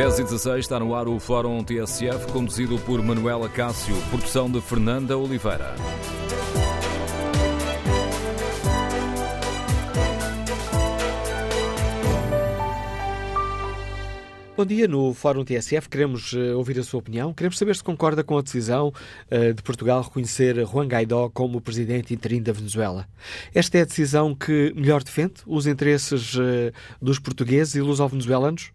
10 e 16 está no ar o Fórum TSF, conduzido por Manuel Acácio, produção de Fernanda Oliveira. Bom dia, no Fórum TSF queremos ouvir a sua opinião. Queremos saber se concorda com a decisão de Portugal reconhecer Juan Guaidó como presidente interino da Venezuela. Esta é a decisão que melhor defende os interesses dos portugueses e luso-venezuelanos?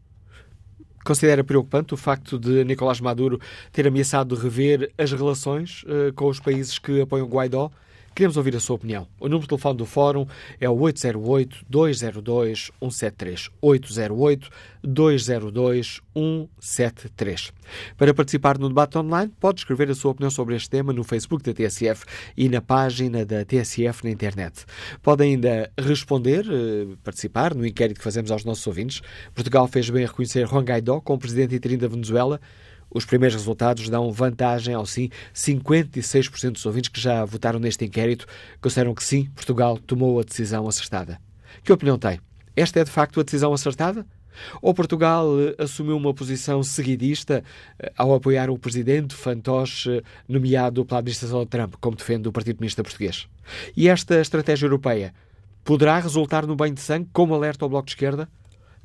Considera preocupante o facto de Nicolás Maduro ter ameaçado rever as relações com os países que apoiam Guaidó? Queremos ouvir a sua opinião. O número de telefone do Fórum é o 808-202-173. 808-202-173. Para participar no debate online, pode escrever a sua opinião sobre este tema no Facebook da TSF e na página da TSF na internet. Pode ainda responder, participar no inquérito que fazemos aos nossos ouvintes. Portugal fez bem a reconhecer Juan Guaidó como presidente interino da Venezuela. Os primeiros resultados dão vantagem ao sim. 56% dos ouvintes que já votaram neste inquérito consideram que sim, Portugal tomou a decisão acertada. Que opinião tem? Esta é de facto a decisão acertada? Ou Portugal assumiu uma posição seguidista ao apoiar o presidente fantoche nomeado pela administração de Trump, como defende o Partido Comunista Português? E esta estratégia europeia poderá resultar no banho de sangue, como alerta ao Bloco de Esquerda?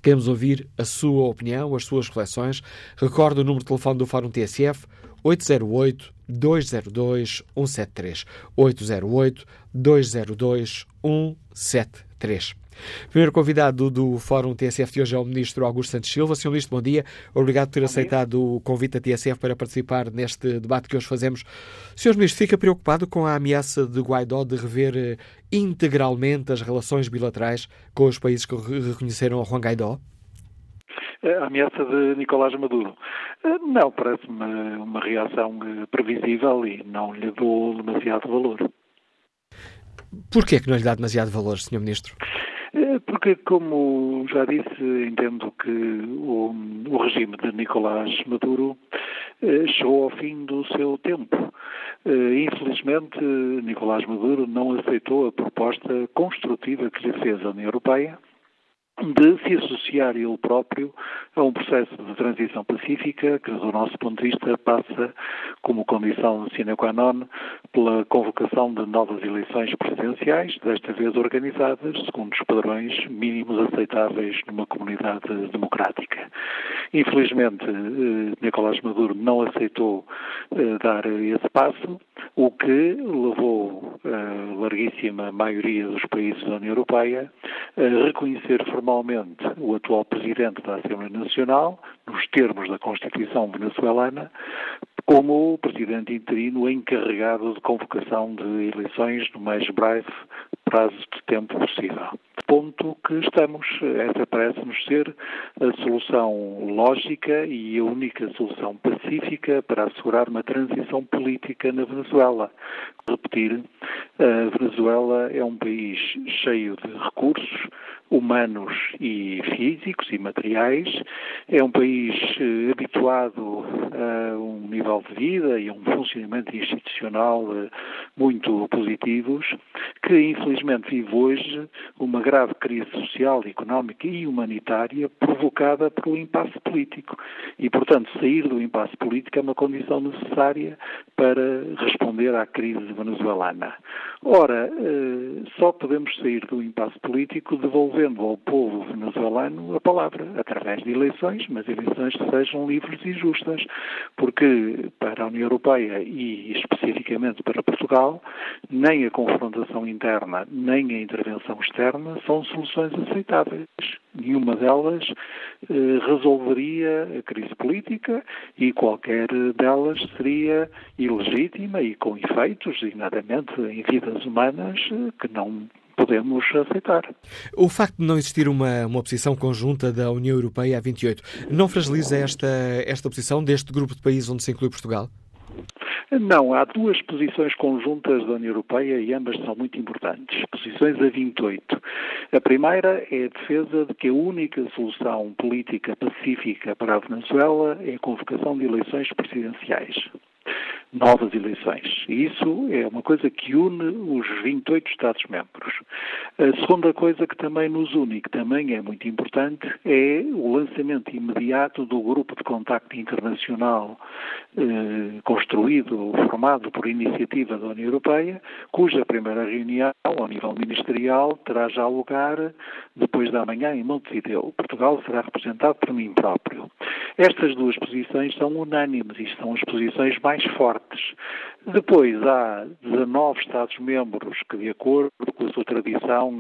Queremos ouvir a sua opinião, as suas reflexões. Recordo o número de telefone do Fórum TSF, 808-202-173. 808-202-173. Primeiro convidado do Fórum TSF de hoje é o Ministro Augusto Santos Silva. Senhor Ministro, bom dia. Obrigado por ter aceitado o convite da TSF para participar neste debate que hoje fazemos. Senhor Ministro, fica preocupado com a ameaça de Guaidó de rever integralmente as relações bilaterais com os países que reconheceram Juan Guaidó? A ameaça de Nicolás Maduro. Não, parece-me uma reação previsível e não lhe dou demasiado valor. Porquê é que não lhe dá demasiado valor, Senhor Ministro? Porque, como já disse, entendo que o regime de Nicolás Maduro chegou ao fim do seu tempo. Infelizmente, Nicolás Maduro não aceitou a proposta construtiva que lhe fez a União Europeia de se associar ele próprio a um processo de transição pacífica que, do nosso ponto de vista, passa como condição sine qua non pela convocação de novas eleições presidenciais, desta vez organizadas segundo os padrões mínimos aceitáveis numa comunidade democrática. Infelizmente, Nicolás Maduro não aceitou dar esse passo, o que levou a larguíssima maioria dos países da União Europeia a reconhecer formalmente o atual presidente da Assembleia Nacional, nos termos da Constituição venezuelana, como o presidente interino encarregado de convocação de eleições no mais breve prazo de tempo possível. Ponto que estamos, essa parece-nos ser a solução lógica e a única solução pacífica para assegurar uma transição política na Venezuela. Repetir, a Venezuela é um país cheio de recursos humanos e físicos e materiais, é um país habituado a um nível de vida e a um funcionamento institucional muito positivos, que infelizmente vive hoje uma grave crise social, económica e humanitária provocada pelo impasse político e, portanto, sair do impasse político é uma condição necessária para responder à crise venezuelana. Ora, só podemos sair do impasse político devolvendo ao povo venezuelano a palavra, através de eleições, mas eleições que sejam livres e justas, porque para a União Europeia e especificamente para Portugal, nem a confrontação interna nem a intervenção externa são soluções aceitáveis. Nenhuma delas resolveria a crise política e qualquer delas seria ilegítima e com efeitos, nomeadamente em vidas humanas, que não podemos aceitar. O facto de não existir uma posição conjunta da União Europeia a 28 não fragiliza esta posição deste grupo de países onde se inclui Portugal? Não, há duas posições conjuntas da União Europeia e ambas são muito importantes. Posições a 28. A primeira é a defesa de que a única solução política pacífica para a Venezuela é a convocação de eleições presidenciais. novas eleições. E isso é uma coisa que une os 28 Estados-membros. A segunda coisa que também nos une e que também é muito importante é o lançamento imediato do grupo de contacto internacional construído, formado por iniciativa da União Europeia, cuja primeira reunião, ao nível ministerial, terá já lugar depois da manhã em Montevideo. Portugal será representado por mim próprio. Estas duas posições são unânimes e são as posições mais fortes. Depois há 19 Estados-membros que, de acordo com a sua tradição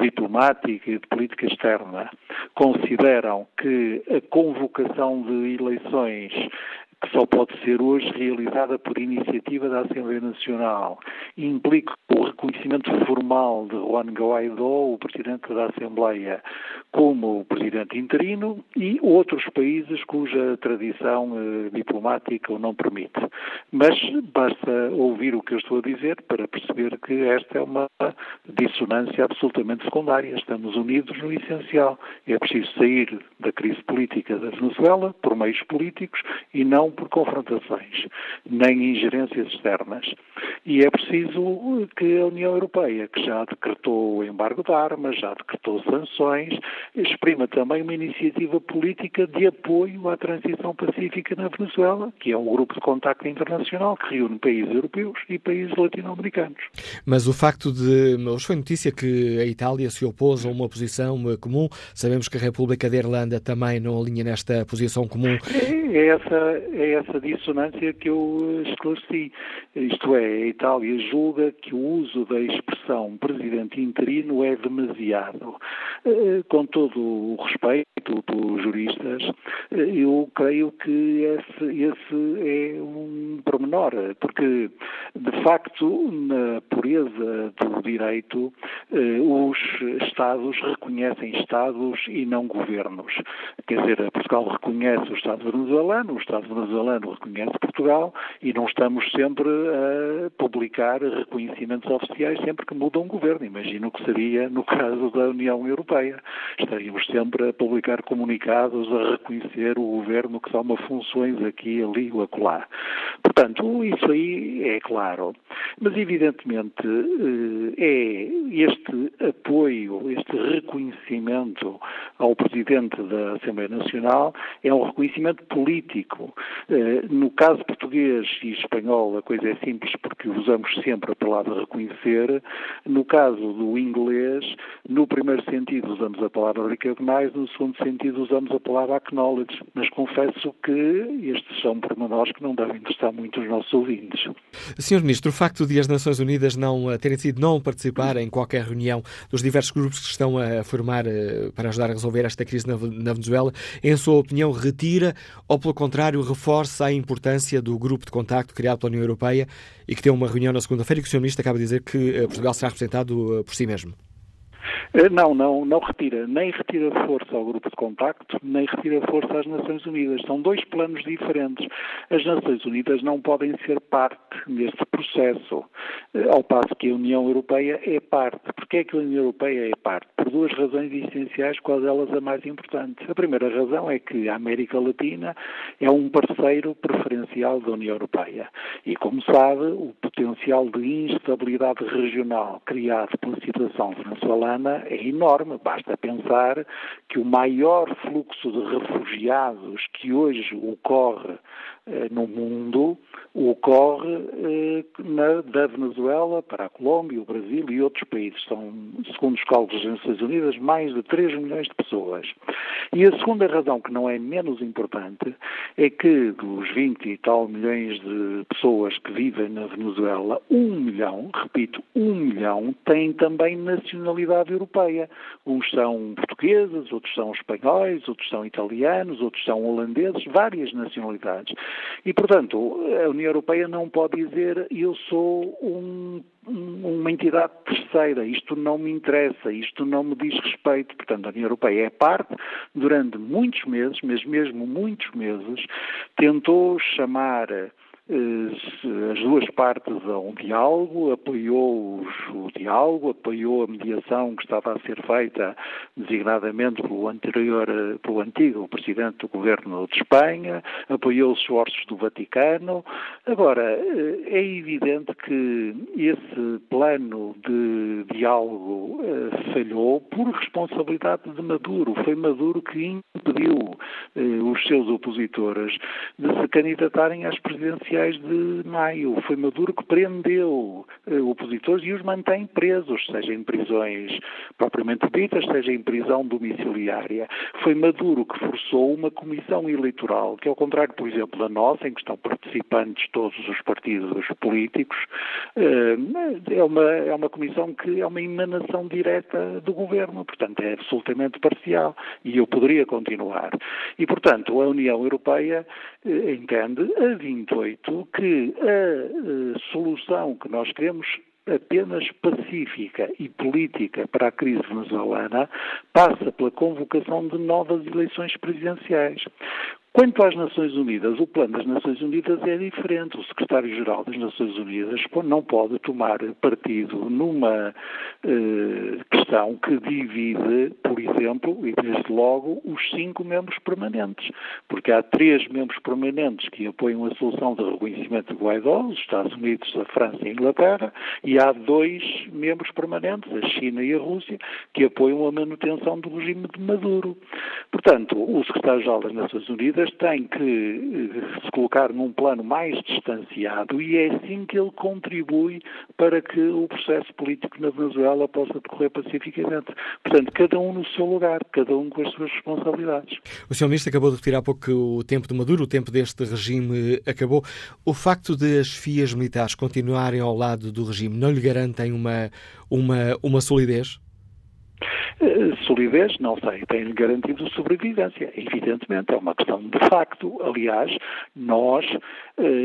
diplomática e de política externa, consideram que a convocação de eleições que só pode ser hoje realizada por iniciativa da Assembleia Nacional e implica o reconhecimento formal de Juan Guaidó, o Presidente da Assembleia, como o Presidente interino, e outros países cuja tradição diplomática o não permite. Mas basta ouvir o que eu estou a dizer para perceber que esta é uma dissonância absolutamente secundária. Estamos unidos no essencial. É preciso sair da crise política da Venezuela por meios políticos e não por confrontações, nem ingerências externas. E é preciso que a União Europeia, que já decretou o embargo de armas, já decretou sanções, exprima também uma iniciativa política de apoio à transição pacífica na Venezuela, que é um grupo de contacto internacional que reúne países europeus e países latino-americanos. Mas o facto de... Hoje foi notícia que a Itália se opôs a uma posição comum. Sabemos que a República da Irlanda também não alinha nesta posição comum. É essa dissonância que eu esclareci. Isto é, a Itália julga que o uso da expressão presidente interino é demasiado. Com todo o respeito dos juristas, eu creio que esse é um pormenor, porque, de facto, na pureza do direito, os Estados reconhecem Estados e não governos. Quer dizer, Portugal reconhece o Estado venezuelano, o Estado venezuelano reconhece Portugal e não estamos sempre a publicar reconhecimentos oficiais sempre que muda um governo. Imagino que seria no caso da União Europeia. Estaríamos sempre a publicar comunicados a reconhecer o governo que toma funções aqui, ali ou acolá. Portanto, isso aí é claro. Mas, evidentemente, é este apoio, este reconhecimento ao Presidente da Assembleia Nacional é um reconhecimento político. No caso português e espanhol, a coisa é simples porque usamos sempre a palavra reconhecer. No caso do inglês, no primeiro sentido usamos a palavra recognize, no segundo sentido usamos a palavra acknowledge. Mas confesso que estes são pormenores que não devem interessar muito os nossos ouvintes. Senhor Ministro, o facto de as Nações Unidas não terem decidido participar em qualquer reunião dos diversos grupos que estão a formar para ajudar a resolver esta crise na Venezuela, em sua opinião, retira ou, pelo contrário, reforça a importância do grupo de contacto criado pela União Europeia e que tem uma reunião na segunda-feira e que o Sr. Ministro acaba de dizer que Portugal será representado por si mesmo? Não retira. Nem retira força ao grupo de contacto, nem retira força às Nações Unidas. São dois planos diferentes. As Nações Unidas não podem ser parte neste processo, ao passo que a União Europeia é parte. Porquê é que a União Europeia é parte? Por duas razões essenciais, qual elas a mais importante. A primeira razão é que a América Latina é um parceiro preferencial da União Europeia. E, como sabe, o potencial de instabilidade regional criado pela situação venezuelana é enorme. Basta pensar que o maior fluxo de refugiados que hoje ocorre no mundo ocorre da Venezuela para a Colômbia, o Brasil e outros países. São, segundo os cálculos das Nações Unidas, mais de 3 milhões de pessoas. E a segunda razão, que não é menos importante, é que dos 20 e tal milhões de pessoas que vivem na Venezuela, 1 milhão, repito, 1 milhão, têm também nacionalidade europeia. Uns são portugueses, outros são espanhóis, outros são italianos, outros são holandeses, várias nacionalidades. E, portanto, a União Europeia não pode dizer eu sou uma entidade terceira, isto não me interessa, isto não me diz respeito. Portanto, a União Europeia é parte. Durante muitos meses, mas mesmo muitos meses, tentou chamar as duas partes a um diálogo, apoiou o diálogo, apoiou a mediação que estava a ser feita designadamente pelo antigo Presidente do Governo de Espanha, apoiou os esforços do Vaticano. Agora, é evidente que esse plano de diálogo falhou por responsabilidade de Maduro. Foi Maduro que impediu os seus opositores de se candidatarem às presidenciais de maio. Foi Maduro que prendeu opositores e os mantém presos, seja em prisões propriamente ditas, seja em prisão domiciliária. Foi Maduro que forçou uma comissão eleitoral, que ao contrário, por exemplo, da nossa, em que estão participantes todos os partidos políticos, é uma comissão que é uma emanação direta do governo, portanto é absolutamente parcial, e eu poderia continuar. E, portanto, a União Europeia entende a 28 que a solução que nós queremos apenas pacífica e política para a crise venezuelana passa pela convocação de novas eleições presidenciais. Quanto às Nações Unidas, o plano das Nações Unidas é diferente. O secretário-geral das Nações Unidas não pode tomar partido numa questão que divide, por exemplo, e desde logo, os 5 membros permanentes. Porque há 3 membros permanentes que apoiam a solução do reconhecimento de Guaidó, os Estados Unidos, a França e a Inglaterra, e há 2 membros permanentes, a China e a Rússia, que apoiam a manutenção do regime de Maduro. Portanto, o secretário-geral das Nações Unidas tem que se colocar num plano mais distanciado e é assim que ele contribui para que o processo político na Venezuela possa decorrer pacificamente. Portanto, cada um no seu lugar, cada um com as suas responsabilidades. O Sr. Ministro acabou de retirar há pouco que o tempo de Maduro, o tempo deste regime acabou. O facto de as FIAs militares continuarem ao lado do regime não lhe garantem uma solidez? Solidez, não sei, tem-lhe garantido sobrevivência, evidentemente, é uma questão de facto. Aliás, nós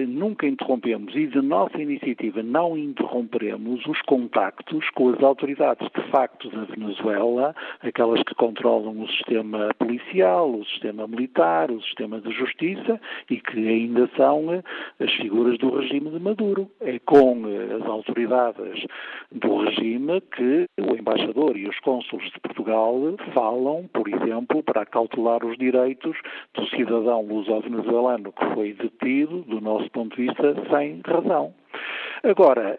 nunca interrompemos e de nossa iniciativa não interromperemos os contactos com as autoridades de facto da Venezuela, aquelas que controlam o sistema policial, o sistema militar, o sistema de justiça e que ainda são as figuras do regime de Maduro. É com as autoridades do regime que o embaixador e os cônsules de Portugal falam, por exemplo, para cautelar os direitos do cidadão luso-venezuelano que foi detido, do nosso ponto de vista, sem razão. Agora,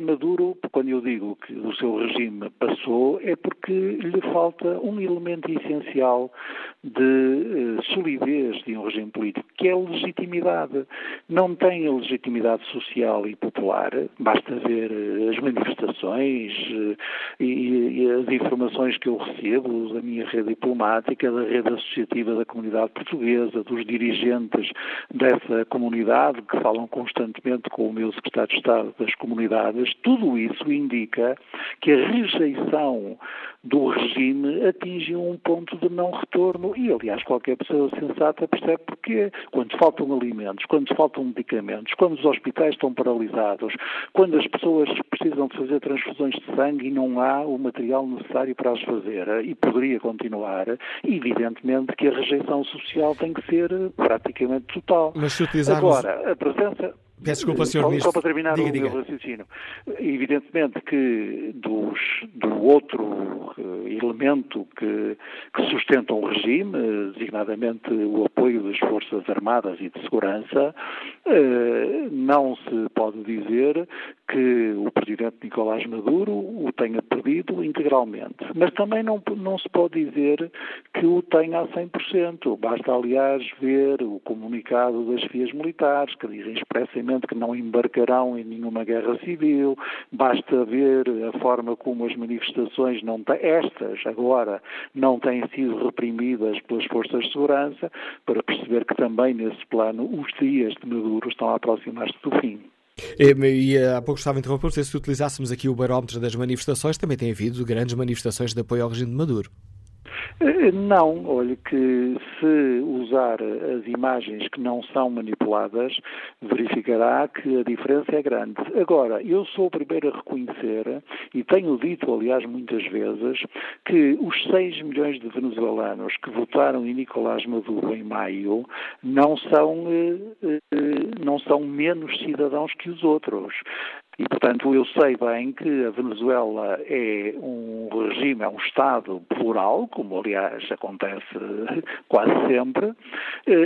Maduro, quando eu digo que o seu regime passou, é porque lhe falta um elemento essencial de solidez de um regime político, que é a legitimidade. Não tem a legitimidade social e popular, basta ver as manifestações e as informações que eu recebo da minha rede diplomática, da rede associativa da comunidade portuguesa, dos dirigentes dessa comunidade que falam constantemente com o meu secretário de Estado das Comunidades. Tudo isso indica que a rejeição do regime atingiu um ponto de não retorno e, aliás, qualquer pessoa sensata percebe porquê. Quando faltam alimentos, quando faltam medicamentos, quando os hospitais estão paralisados, quando as pessoas precisam de fazer transfusões de sangue e não há o material necessário para as fazer, e poderia continuar, evidentemente que a rejeição social tem que ser praticamente total. Mas se utilizarmos... Agora, a presença... Peço desculpa, Sr. Ministro. Só para terminar o meu raciocínio. Evidentemente que do outro elemento que sustenta o regime, designadamente o apoio das Forças Armadas e de Segurança, não se pode dizer que o Presidente Nicolás Maduro o tenha perdido integralmente. Mas também não se pode dizer que o tenha a 100%. Basta, aliás, ver o comunicado das FIAs militares, que dizem expressamente que não embarcarão em nenhuma guerra civil, basta ver a forma como as manifestações não têm sido reprimidas pelas forças de segurança, para perceber que também nesse plano os dias de Maduro estão a aproximar-se do fim. E há pouco estava a interromper, se utilizássemos aqui o barómetro das manifestações, também tem havido grandes manifestações de apoio ao regime de Maduro. Não, olha que se usar as imagens que não são manipuladas, verificará que a diferença é grande. Agora, eu sou o primeiro a reconhecer, e tenho dito, aliás, muitas vezes, que os 6 milhões de venezuelanos que votaram em Nicolás Maduro em maio não são menos cidadãos que os outros. E, portanto, eu sei bem que a Venezuela é um regime, é um Estado plural, como, aliás, acontece quase sempre,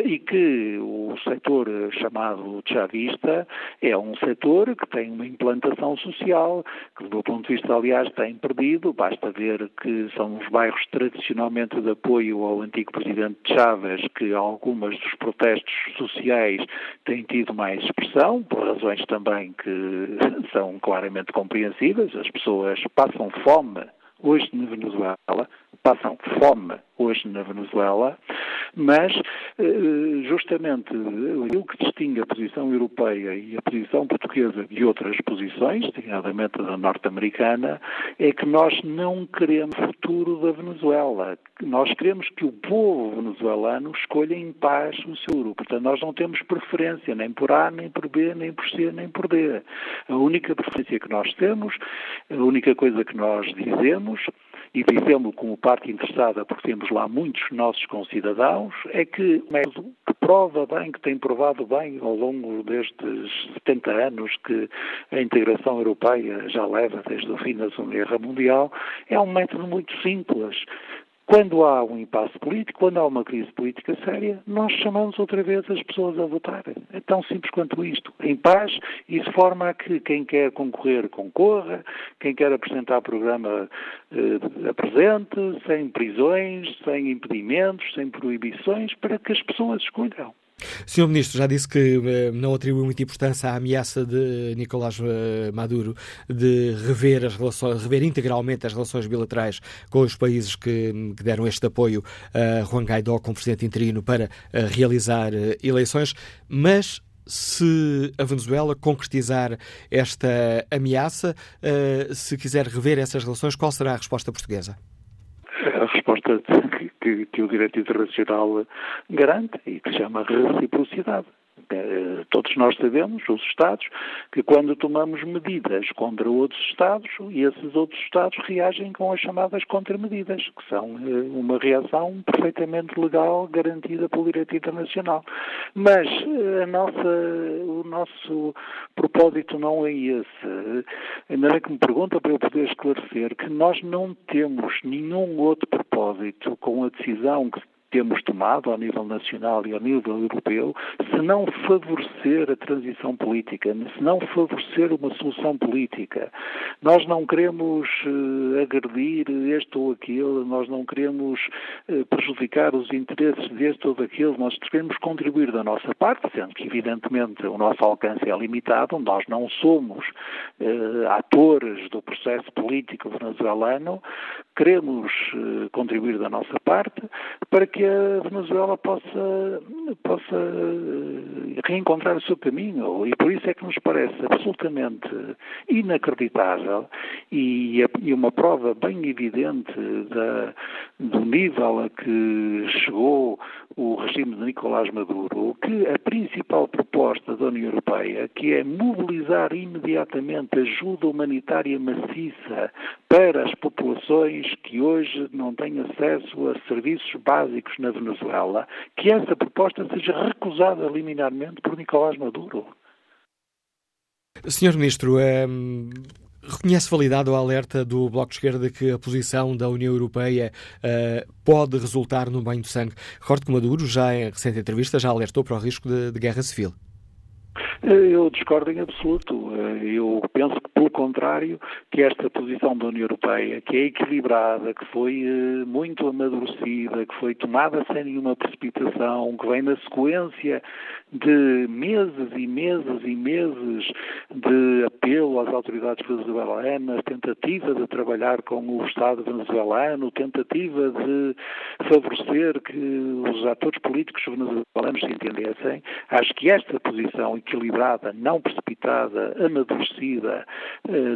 e que o setor chamado chavista é um setor que tem uma implantação social, que, do meu ponto de vista, aliás, tem perdido. Basta ver que são os bairros tradicionalmente de apoio ao antigo presidente Chávez que algumas dos protestos sociais têm tido mais expressão, por razões também que são claramente compreensíveis. As pessoas passam fome hoje na Venezuela, mas justamente o que distingue a posição europeia e a posição portuguesa de outras posições, designadamente da norte-americana, é que nós não queremos o futuro da Venezuela. Nós queremos que o povo venezuelano escolha em paz o seu futuro. Portanto, nós não temos preferência nem por A, nem por B, nem por C, nem por D. A única preferência que nós temos, a única coisa que nós dizemos, e dizemos como parte interessada, porque temos lá muitos nossos concidadãos, é que o método que prova bem, que tem provado bem ao longo destes 70 anos que a integração europeia já leva desde o fim da Segunda Guerra Mundial, é um método muito simples. Quando há um impasse político, quando há uma crise política séria, nós chamamos outra vez as pessoas a votar. É tão simples quanto isto. Em paz, e de forma a que quem quer concorrer, concorra, quem quer apresentar programa, apresente, sem prisões, sem impedimentos, sem proibições, para que as pessoas escolham. Senhor Ministro, já disse que não atribui muita importância à ameaça de Nicolás Maduro de rever integralmente as relações bilaterais com os países que deram este apoio a Juan Guaidó como presidente interino para realizar eleições, mas se a Venezuela concretizar esta ameaça, se quiser rever essas relações, qual será a resposta portuguesa? A resposta que o direito internacional garante e que se chama reciprocidade. Todos nós sabemos, os Estados, que quando tomamos medidas contra outros Estados, e esses outros Estados reagem com as chamadas contramedidas, que são uma reação perfeitamente legal, garantida pelo direito internacional. Mas o nosso propósito não é esse. Ainda bem que me pergunta para eu poder esclarecer que nós não temos nenhum outro propósito com a decisão que temos tomado ao nível nacional e ao nível europeu, se não favorecer a transição política, se não favorecer uma solução política. Nós não queremos agredir este ou aquele, nós não queremos prejudicar os interesses deste ou daquele, nós queremos contribuir da nossa parte, sendo que evidentemente o nosso alcance é limitado, nós não somos atores do processo político venezuelano, queremos contribuir da nossa parte para que a Venezuela possa reencontrar o seu caminho, e por isso é que nos parece absolutamente inacreditável e uma prova bem evidente do nível a que chegou o regime de Nicolás Maduro, que a principal proposta da União Europeia, que é mobilizar imediatamente ajuda humanitária maciça para as populações que hoje não têm acesso a serviços básicos na Venezuela, que essa proposta seja recusada liminarmente por Nicolás Maduro. Senhor Ministro, reconhece validade o alerta do Bloco de Esquerda que a posição da União Europeia pode resultar num banho de sangue? Recordo que Maduro, já em recente entrevista, já alertou para o risco de guerra civil. Eu discordo em absoluto. Eu penso que, pelo contrário, que esta posição da União Europeia, que é equilibrada, que foi muito amadurecida, que foi tomada sem nenhuma precipitação, que vem na sequência de meses e meses e meses de apelo às autoridades venezuelanas, tentativa de trabalhar com o Estado venezuelano, tentativa de favorecer que os atores políticos venezuelanos se entendessem, acho que esta posição equilibrada, não precipitada, amadurecida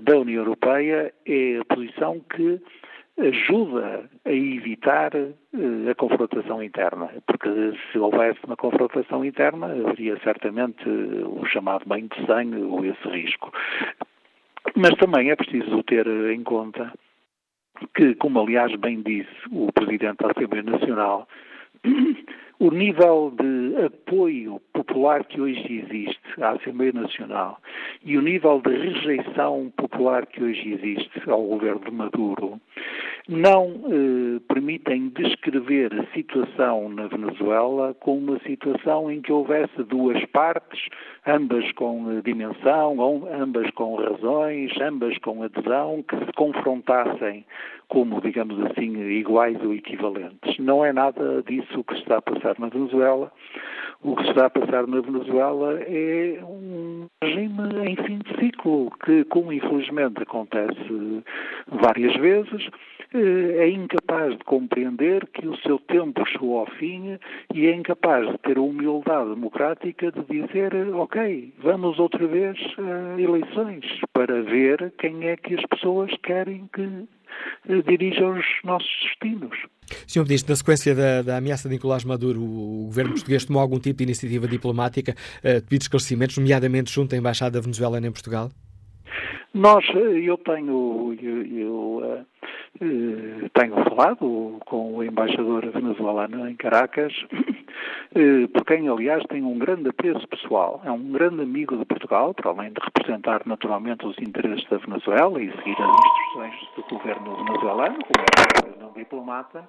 da União Europeia é a posição que ajuda a evitar a confrontação interna, porque se houvesse uma confrontação interna haveria certamente o chamado banho de sangue ou esse risco. Mas também é preciso ter em conta que, como aliás bem disse o Presidente da Assembleia Nacional, o nível de apoio popular que hoje existe à Assembleia Nacional e o nível de rejeição popular que hoje existe ao governo de Maduro não permitem descrever a situação na Venezuela como uma situação em que houvesse duas partes, ambas com dimensão, ambas com razões, ambas com adesão, que se confrontassem como, digamos assim, iguais ou equivalentes. Não é nada disso que está a passar na Venezuela. O que está a passar na Venezuela é um regime em fim de ciclo, que, como infelizmente acontece várias vezes, é incapaz de compreender que o seu tempo chegou ao fim e é incapaz de ter a humildade democrática de dizer, ok, vamos outra vez a eleições para ver quem é que as pessoas querem que dirijam os nossos destinos. Sr. Ministro, na sequência da ameaça de Nicolás Maduro, o governo português tomou algum tipo de iniciativa diplomática, pedido esclarecimentos, nomeadamente junto à Embaixada da Venezuela em Portugal? Eu tenho falado com o embaixador venezuelano em Caracas, por quem, aliás, tenho um grande apreço pessoal. É um grande amigo de Portugal, para além de representar naturalmente os interesses da Venezuela e seguir as instruções do governo venezuelano, como é um diplomata.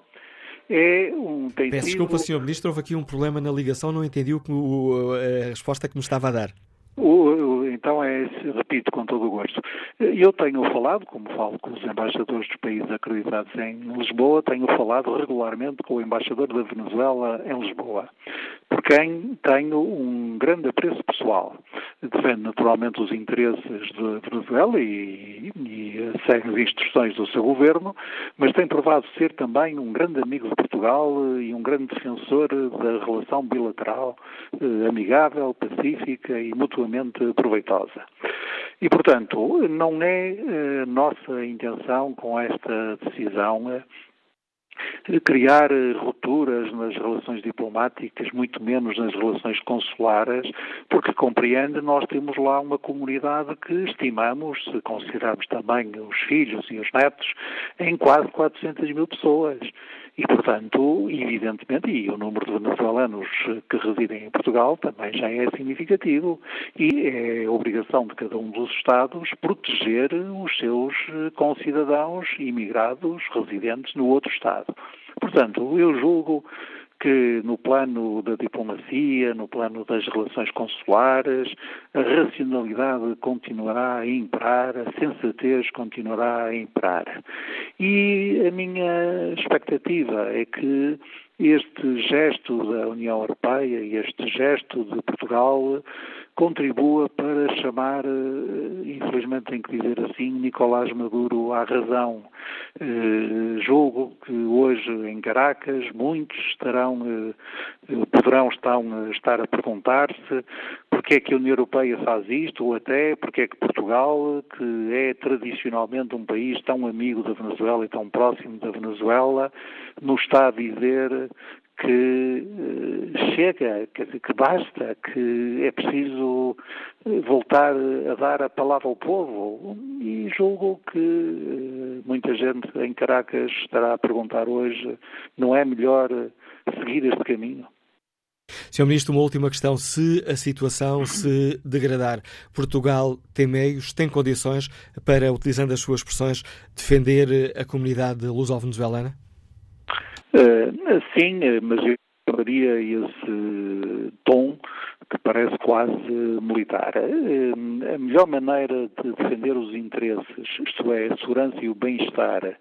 Peço desculpa, Sr. Ministro, houve aqui um problema na ligação, não entendi a resposta que me estava a dar. Então, repito com todo o gosto, eu tenho falado, como falo com os embaixadores dos países acreditados em Lisboa, tenho falado regularmente com o embaixador da Venezuela em Lisboa, por quem tenho um grande apreço pessoal. Defende naturalmente os interesses da Venezuela e segue as instruções do seu governo, mas tem provado ser também um grande amigo de Portugal e um grande defensor da relação bilateral, amigável, pacífica e mutuamente proveitosa. E, portanto, não é nossa intenção com esta decisão criar rupturas nas relações diplomáticas, muito menos nas relações consulares, porque, compreende, nós temos lá uma comunidade que estimamos, se considerarmos também os filhos e os netos, em quase 400 mil pessoas. E, portanto, evidentemente, e o número de venezuelanos que residem em Portugal também já é significativo e é obrigação de cada um dos Estados proteger os seus concidadãos imigrados residentes no outro Estado. Portanto, eu julgo que no plano da diplomacia, no plano das relações consulares, a racionalidade continuará a imperar, a sensatez continuará a imperar. E a minha expectativa é que este gesto da União Europeia e este gesto de Portugal contribua para chamar, infelizmente tenho que dizer assim, Nicolás Maduro à razão. Julgo que hoje em Caracas muitos poderão estar a perguntar-se porque é que a União Europeia faz isto ou até porque é que Portugal, que é tradicionalmente um país tão amigo da Venezuela e tão próximo da Venezuela, nos está a dizer que chega, que basta, que é preciso voltar a dar a palavra ao povo. E julgo que muita gente em Caracas estará a perguntar hoje, não é melhor seguir este caminho? Sr. Ministro, uma última questão. Se a situação se degradar, Portugal tem meios, tem condições para, utilizando as suas expressões, defender a comunidade luso-venezuelana? Sim, mas eu daria esse tom que parece quase militar. A melhor maneira de defender os interesses, isto é, a segurança e o bem-estar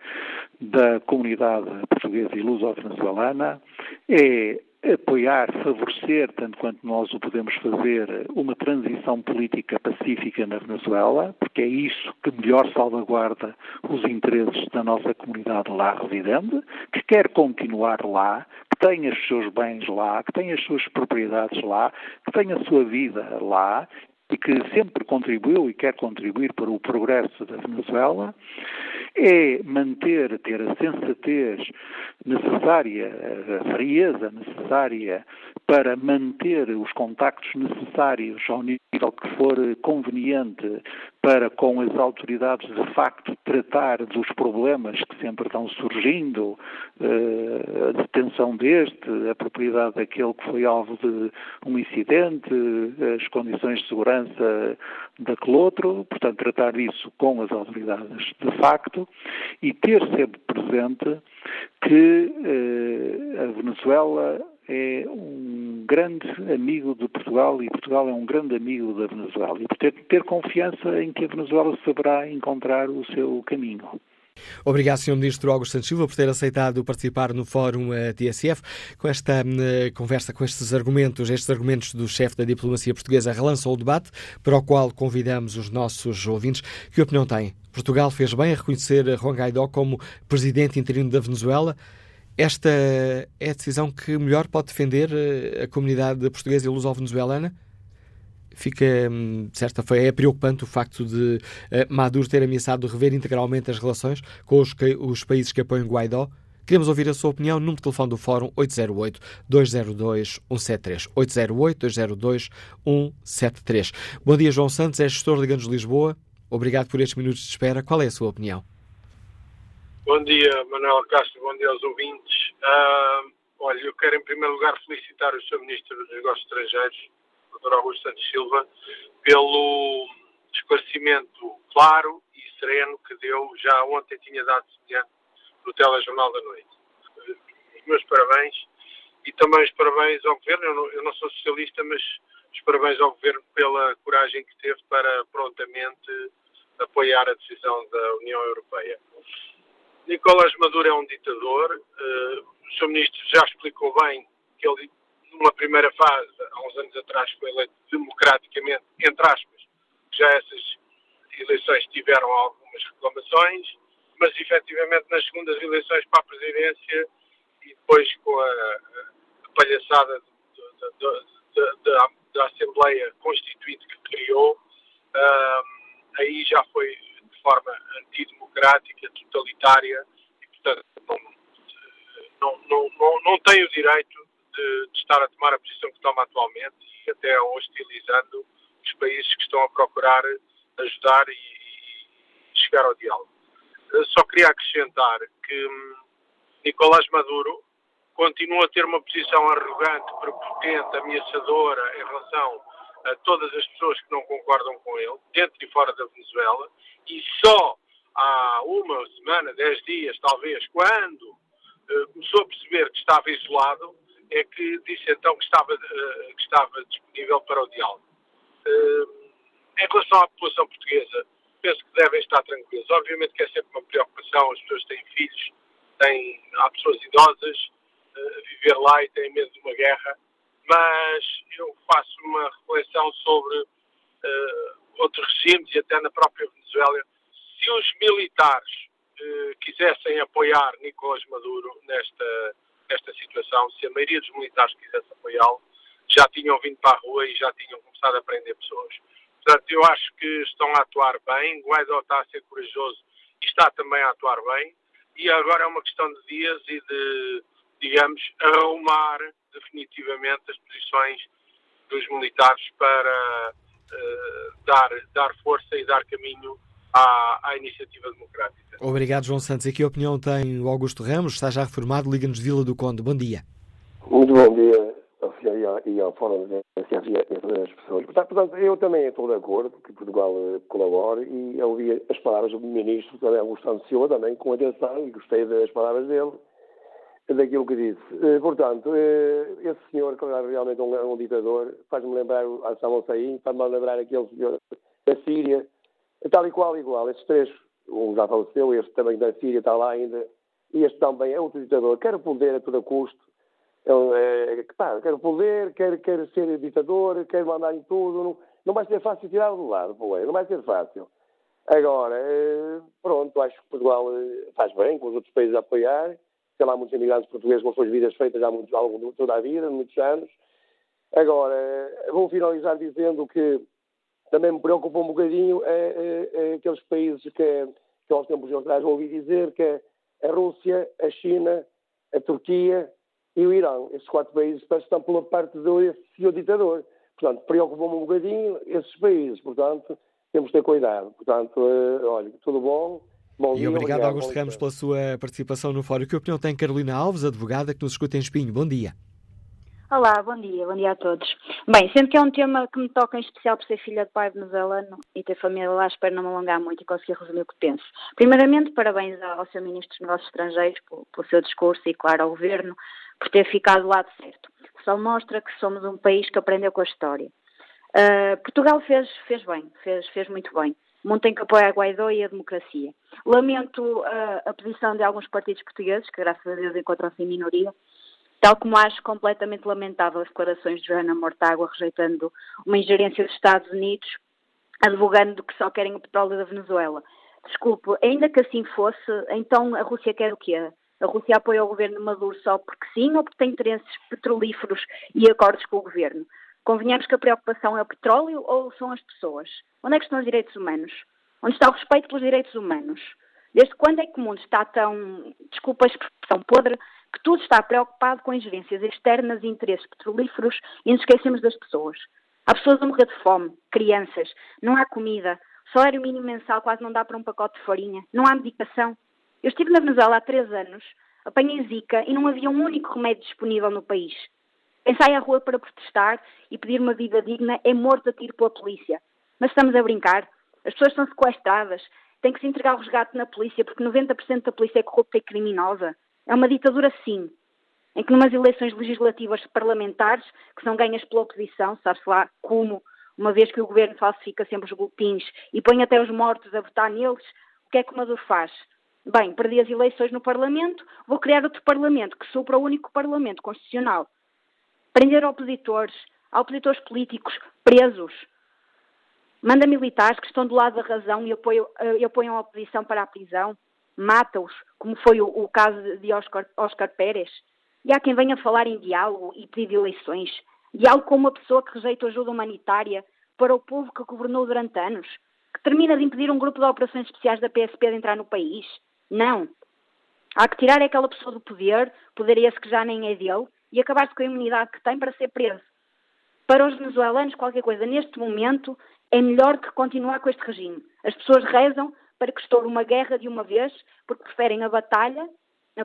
da comunidade portuguesa e luso-venezuelana é apoiar, favorecer, tanto quanto nós o podemos fazer, uma transição política pacífica na Venezuela, porque é isso que melhor salvaguarda os interesses da nossa comunidade lá residente, que quer continuar lá, que tenha os seus bens lá, que tenha as suas propriedades lá, que tenha a sua vida lá, e que sempre contribuiu e quer contribuir para o progresso da Venezuela, é manter, ter a sensatez necessária, a frieza necessária para manter os contactos necessários ao nível que for conveniente para com as autoridades de facto tratar dos problemas que sempre estão surgindo, a detenção deste, a propriedade daquele que foi alvo de um incidente, as condições de segurança daquele outro, portanto tratar isso com as autoridades de facto e ter sempre presente que a Venezuela é um grande amigo de Portugal e Portugal é um grande amigo da Venezuela e, portanto, ter confiança em que a Venezuela saberá encontrar o seu caminho. Obrigado, Sr. Ministro Augusto Santos Silva, por ter aceitado participar no Fórum TSF. Com esta conversa, com estes argumentos do chefe da diplomacia portuguesa, relançou o debate para o qual convidamos os nossos ouvintes. Que opinião têm? Portugal fez bem a reconhecer Juan Guaidó como presidente interino da Venezuela? Esta é a decisão que melhor pode defender a comunidade portuguesa e luso-venezuelana? Fica, de certa forma, é preocupante o facto de Maduro ter ameaçado rever integralmente as relações com os países que apoiam Guaidó. Queremos ouvir a sua opinião. Número de telefone do Fórum 808-202-173. 808-202-173. Bom dia, João Santos, é gestor de Gandos de Lisboa. Obrigado por estes minutos de espera. Qual é a sua opinião? Bom dia, Manuel Acácio. Bom dia aos ouvintes. Olha, eu quero, em primeiro lugar, felicitar o Sr. Ministro dos Negócios Estrangeiros, Dr. Augusto Santos Silva, pelo esclarecimento claro e sereno que deu. Já ontem tinha dado no telejornal da noite. Os meus parabéns e também os parabéns ao Governo. Eu não sou socialista, mas os parabéns ao Governo pela coragem que teve para prontamente apoiar a decisão da União Europeia. Nicolás Maduro é um ditador. O Sr. Ministro já explicou bem que ele, numa primeira fase, há uns anos atrás, foi eleito democraticamente, entre aspas. Já essas eleições tiveram algumas reclamações, mas efetivamente nas segundas eleições para a presidência e depois com a palhaçada da Assembleia Constituinte que criou, aí já foi de forma antidemocrática, totalitária e, portanto, não tem o direito de estar a tomar a posição que toma atualmente e até hostilizando os países que estão a procurar ajudar e chegar ao diálogo. Só queria acrescentar que Nicolás Maduro continua a ter uma posição arrogante, prepotente, ameaçadora em relação a todas as pessoas que não concordam com ele, dentro e fora da Venezuela, e só há uma semana, 10 dias, talvez, quando começou a perceber que estava isolado, é que disse então que estava disponível para o diálogo. Em relação à população portuguesa, penso que devem estar tranquilos. Obviamente que é sempre uma preocupação, as pessoas têm filhos, há pessoas idosas a viver lá e têm medo de uma guerra, mas eu faço uma reflexão sobre outros regimes e até na própria Venezuela. Se os militares quisessem apoiar Nicolás Maduro nesta situação, se a maioria dos militares quisesse apoiá-lo, já tinham vindo para a rua e já tinham começado a prender pessoas. Portanto, eu acho que estão a atuar bem, Guaidó está a ser corajoso e está também a atuar bem, e agora é uma questão de dias e de, digamos, arrumar definitivamente as posições dos militares para dar força e dar caminho à iniciativa democrática. Obrigado, João Santos. E que opinião tem o Augusto Ramos? Está já reformado, liga-nos de Vila do Conde. Bom dia. Muito bom dia ao senhor e ao Fórum da TSF e a todas as pessoas. Portanto, eu também estou de acordo que Portugal colabore e ouvi as palavras do ministro, também Augusto Santos Silva, também com atenção, e gostei das palavras dele, daquilo que disse. Portanto, esse senhor, que era realmente um ditador, faz-me lembrar a Samora Correia, faz-me lembrar aquele senhor da Síria, tal e qual igual. Estes três, um já faleceu, este também da Síria está lá ainda, e este também é outro ditador. Quer poder a todo custo, quer poder, quer ser ditador, quer mandar em tudo, não vai ser fácil tirar do lado, não vai ser fácil. Agora, pronto, acho que Portugal faz bem com os outros países a apoiar, tem lá muitos imigrantes portugueses com as suas vidas feitas há toda a vida, muitos anos. Agora, vou finalizar dizendo que Também me preocupa um bocadinho aqueles países que aos tempos atrás ouvi dizer, que é a Rússia, a China, a Turquia e o Irão. Esses quatro países estão pela parte do seu ditador. Portanto, preocupa-me um bocadinho esses países. Portanto, temos de ter cuidado. Portanto, olha, tudo bom. Bom dia, e obrigado, Augusto Ramos, pela sua participação no Fórum. Que opinião tem Carolina Alves, advogada, que nos escuta em Espinho? Bom dia. Olá, bom dia a todos. Bem, sendo que é um tema que me toca em especial por ser filha de pai venezuelano e ter família lá, espero não me alongar muito e conseguir resumir o que penso. Primeiramente, parabéns ao Sr. Ministro dos Negócios Estrangeiros pelo seu discurso e, claro, ao Governo por ter ficado do lado certo. Só mostra que somos um país que aprendeu com a história. Portugal fez bem, fez muito bem. Muito tem que apoiar a Guaidó e a democracia. Lamento a posição de alguns partidos portugueses, que graças a Deus encontram-se em minoria, tal como acho completamente lamentável as declarações de Joana Mortágua rejeitando uma ingerência dos Estados Unidos, advogando que só querem o petróleo da Venezuela. Desculpe, ainda que assim fosse, então a Rússia quer o quê? A Rússia apoia o governo de Maduro só porque sim ou porque tem interesses petrolíferos e acordos com o governo? Convenhamos que a preocupação é o petróleo ou são as pessoas? Onde é que estão os direitos humanos? Onde está o respeito pelos direitos humanos? Desde quando é que o mundo está tão, desculpa a expressão podre, que tudo está preocupado com ingerências externas e interesses petrolíferos e nos esquecemos das pessoas? Há pessoas a morrer de fome, crianças, não há comida, o salário mínimo mensal quase não dá para um pacote de farinha, não há medicação. Eu estive na Venezuela há 3 anos, apanhei zika e não havia um único remédio disponível no país. Quem sai à rua para protestar e pedir uma vida digna é morto a tiro pela polícia. Mas estamos a brincar. As pessoas são sequestradas, têm que se entregar ao resgate na polícia porque 90% da polícia é corrupta e criminosa. É uma ditadura, sim, em que numas eleições legislativas parlamentares, que são ganhas pela oposição, sabe-se lá como, uma vez que o governo falsifica sempre os boletins e põe até os mortos a votar neles, o que é que o Maduro faz? Bem, perdi as eleições no Parlamento, vou criar outro Parlamento, que supra o único Parlamento constitucional. Prender opositores, há opositores políticos presos. Manda militares que estão do lado da razão e apoiam a oposição para a prisão. Mata-os, como foi o caso de Oscar Pérez. E há quem venha falar em diálogo e pedir eleições. Diálogo com uma pessoa que rejeita ajuda humanitária para o povo que governou durante anos, que termina de impedir um grupo de operações especiais da PSP de entrar no país. Não. Há que tirar aquela pessoa do poder, poder esse que já nem é dele, e acabar-se com a imunidade que tem para ser preso. Para os venezuelanos, qualquer coisa neste momento é melhor que continuar com este regime. As pessoas rezam para que estoure uma guerra de uma vez, porque preferem a batalha e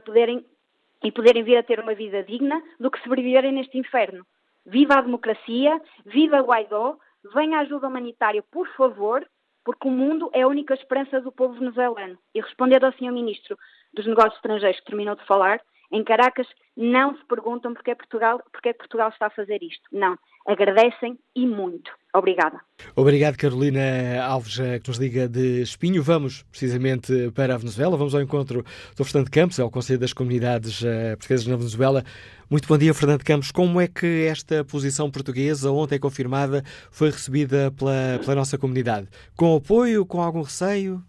poderem vir a ter uma vida digna do que sobreviverem neste inferno. Viva a democracia, viva Guaidó, venha a ajuda humanitária, por favor, porque o mundo é a única esperança do povo venezuelano. E respondendo ao Sr. Ministro dos Negócios Estrangeiros, que terminou de falar, em Caracas não se perguntam porque é que Portugal está a fazer isto. Não. Agradecem e muito. Obrigada. Obrigado, Carolina Alves, que nos liga de Espinho. Vamos, precisamente, para a Venezuela. Vamos ao encontro do Fernando Campos, ao Conselho das Comunidades Portuguesas na Venezuela. Muito bom dia, Fernando Campos. Como é que esta posição portuguesa, ontem confirmada, foi recebida pela nossa comunidade? Com apoio? Com algum receio?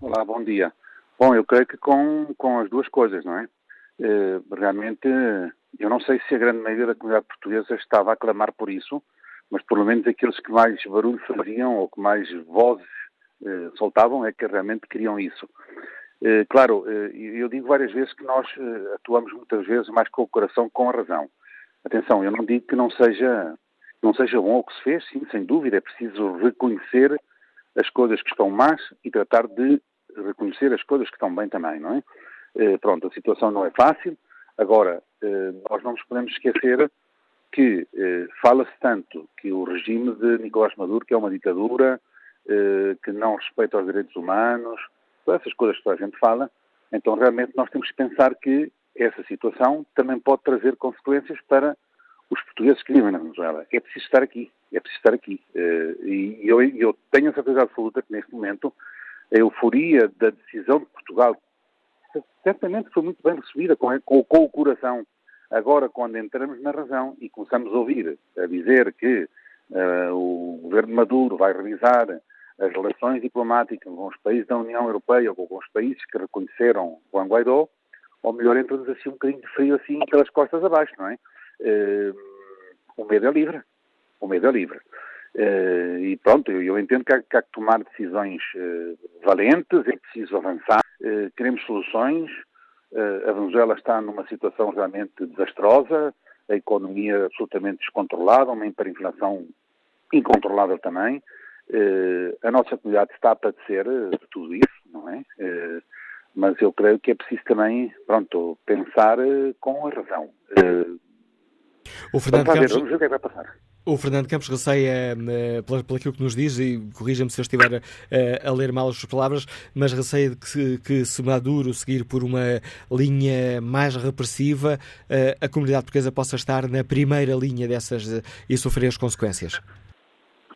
Olá, bom dia. Bom, eu creio que com as duas coisas, não é? Realmente, eu não sei se a grande maioria da comunidade portuguesa estava a clamar por isso, mas pelo menos aqueles que mais barulho faziam ou que mais vozes soltavam é que realmente queriam isso. Claro, eu digo várias vezes que nós atuamos muitas vezes mais com o coração que com a razão. Atenção, eu não digo que não seja bom o que se fez, sim, sem dúvida, é preciso reconhecer as coisas que estão más e tratar de reconhecer as coisas que estão bem também, não é? Pronto, a situação não é fácil. Agora, nós não nos podemos esquecer que fala-se tanto que o regime de Nicolás Maduro, que é uma ditadura, que não respeita os direitos humanos, essas coisas que toda a gente fala, então realmente nós temos que pensar que essa situação também pode trazer consequências para os portugueses que vivem na Venezuela. É preciso estar aqui. E eu tenho a certeza absoluta que neste momento a euforia da decisão de Portugal certamente foi muito bem recebida com o coração. Agora, quando entramos na razão e começamos a ouvir, a dizer que o governo de Maduro vai revisar as relações diplomáticas com os países da União Europeia ou com os países que reconheceram Juan Guaidó, ou melhor, entra-nos assim um bocadinho de frio assim pelas costas abaixo, não é? O medo é livre. E pronto, eu entendo que há que tomar decisões valentes, é preciso avançar, queremos soluções. A Venezuela está numa situação realmente desastrosa, a economia absolutamente descontrolada, uma hiperinflação incontrolável também. A nossa comunidade está a padecer de tudo isso, não é? Mas eu creio que é preciso também, pronto, pensar com a razão. Vamos ver o que é que vai passar. O Fernando Campos receia, por aquilo que nos diz, e corrija-me se eu estiver a ler mal as suas palavras, mas receia que se Maduro seguir por uma linha mais repressiva, a comunidade portuguesa possa estar na primeira linha dessas e sofrer as consequências.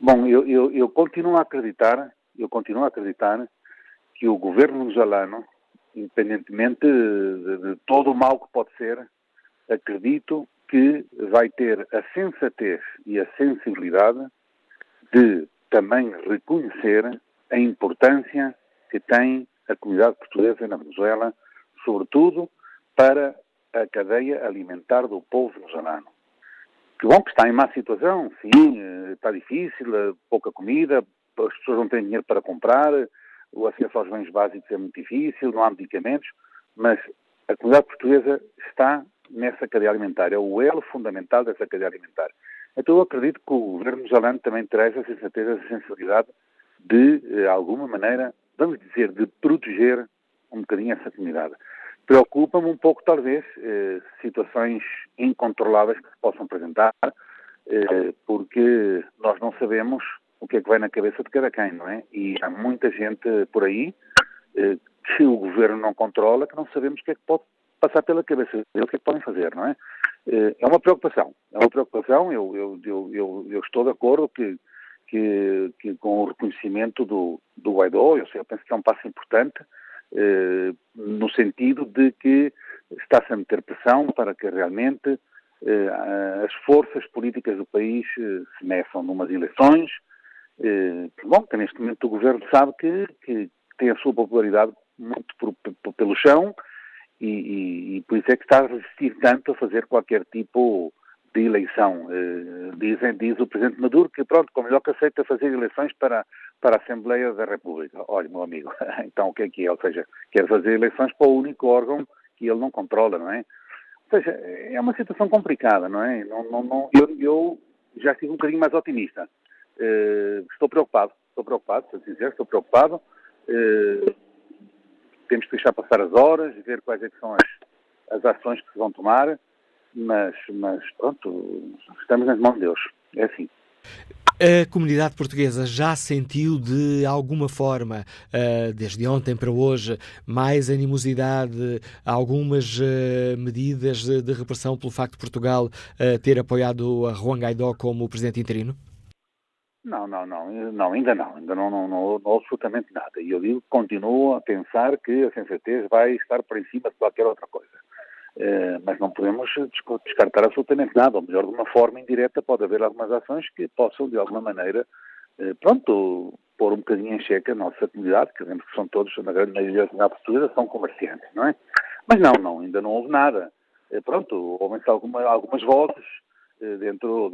Bom, eu continuo a acreditar que o governo venezuelano, independentemente de todo o mal que pode ser, acredito que vai ter a sensatez e a sensibilidade de também reconhecer a importância que tem a comunidade portuguesa na Venezuela, sobretudo para a cadeia alimentar do povo venezuelano. Que bom que está em má situação, sim, está difícil, pouca comida, as pessoas não têm dinheiro para comprar, o acesso aos bens básicos é muito difícil, não há medicamentos, mas a comunidade portuguesa está nessa cadeia alimentar, é o elo fundamental dessa cadeia alimentar. Então eu acredito que o governo venezuelano também traz a sensatez, a sensibilidade de alguma maneira, vamos dizer, de proteger um bocadinho essa comunidade. Preocupa-me um pouco, talvez, situações incontroláveis que se possam apresentar, porque nós não sabemos o que é que vai na cabeça de cada quem, não é? E há muita gente por aí que o governo não controla, que não sabemos o que é que pode passar pela cabeça dele, o que é que podem fazer, não é? É uma preocupação, eu estou de acordo que com o reconhecimento do Guaidó, eu penso que é um passo importante, no sentido de que está-se a meter pressão para que realmente as forças políticas do país se meçam numas eleições, que neste momento o governo sabe que tem a sua popularidade muito pelo chão, e por isso é que está a resistir tanto a fazer qualquer tipo de eleição. Diz o Presidente Maduro que, pronto, como melhor que aceita fazer eleições para a Assembleia da República. Olha, meu amigo, então o que é que é? Ou seja, quer fazer eleições para o único órgão que ele não controla, não é? Ou seja, é uma situação complicada, não é? Eu já estive um bocadinho mais otimista. Estou preocupado, se dizer, estou preocupado. Temos que deixar passar as horas, ver quais é que são as ações que se vão tomar, mas pronto, estamos nas mãos de Deus, é assim. A comunidade portuguesa já sentiu de alguma forma, desde ontem para hoje, mais animosidade, algumas medidas de repressão pelo facto de Portugal ter apoiado a Juan Guaidó como presidente interino? Não, ainda não houve absolutamente nada. E eu digo que continuo a pensar que a sensatez vai estar por em cima de qualquer outra coisa. Mas não podemos descartar absolutamente nada, ou melhor, de uma forma indireta pode haver algumas ações que possam, de alguma maneira, pôr um bocadinho em xeque a nossa comunidade, que lembro que são todos, na grande maioria da comunidade portuguesa, são comerciantes, não é? Mas não, ainda não houve nada. Ouvem-se algumas vozes dentro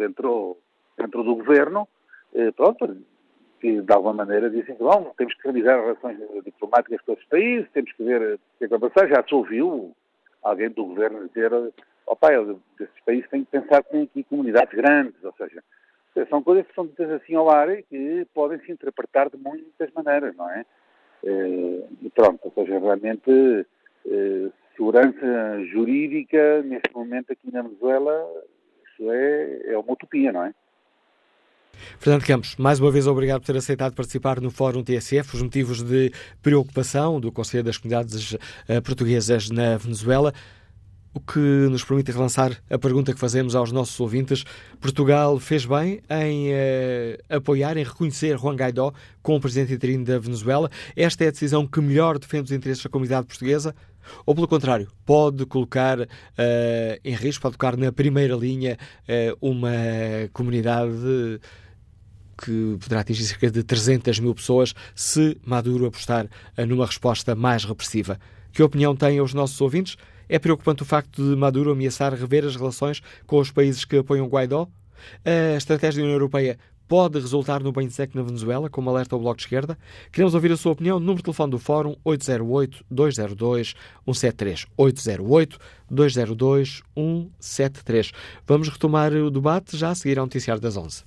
do governo, que de alguma maneira dizem que temos que realizar relações diplomáticas com esses países, temos que ver o que é que vai passar. Já se ouviu alguém do governo dizer, esses países têm que pensar que têm aqui comunidades grandes, ou seja, são coisas que são ditas assim ao ar e que podem se interpretar de muitas maneiras, não é? Realmente segurança jurídica neste momento aqui na Venezuela, isso é uma utopia, não é? Fernando Campos, mais uma vez obrigado por ter aceitado participar no Fórum TSF, os motivos de preocupação do Conselho das Comunidades Portuguesas na Venezuela, o que nos permite relançar a pergunta que fazemos aos nossos ouvintes. Portugal fez bem em apoiar, em reconhecer Juan Guaidó como presidente interino da Venezuela? Esta é a decisão que melhor defende os interesses da comunidade portuguesa? Ou, pelo contrário, pode colocar em risco, pode colocar na primeira linha uma comunidade que poderá atingir cerca de 300 mil pessoas se Maduro apostar numa resposta mais repressiva? Que opinião têm os nossos ouvintes? É preocupante o facto de Maduro ameaçar rever as relações com os países que apoiam Guaidó? A estratégia da União Europeia pode resultar no banho de seco na Venezuela, como alerta o Bloco de Esquerda? Queremos ouvir a sua opinião. Número de telefone do Fórum 808-202-173. 808-202-173. Vamos retomar o debate já a seguir ao noticiário das 11.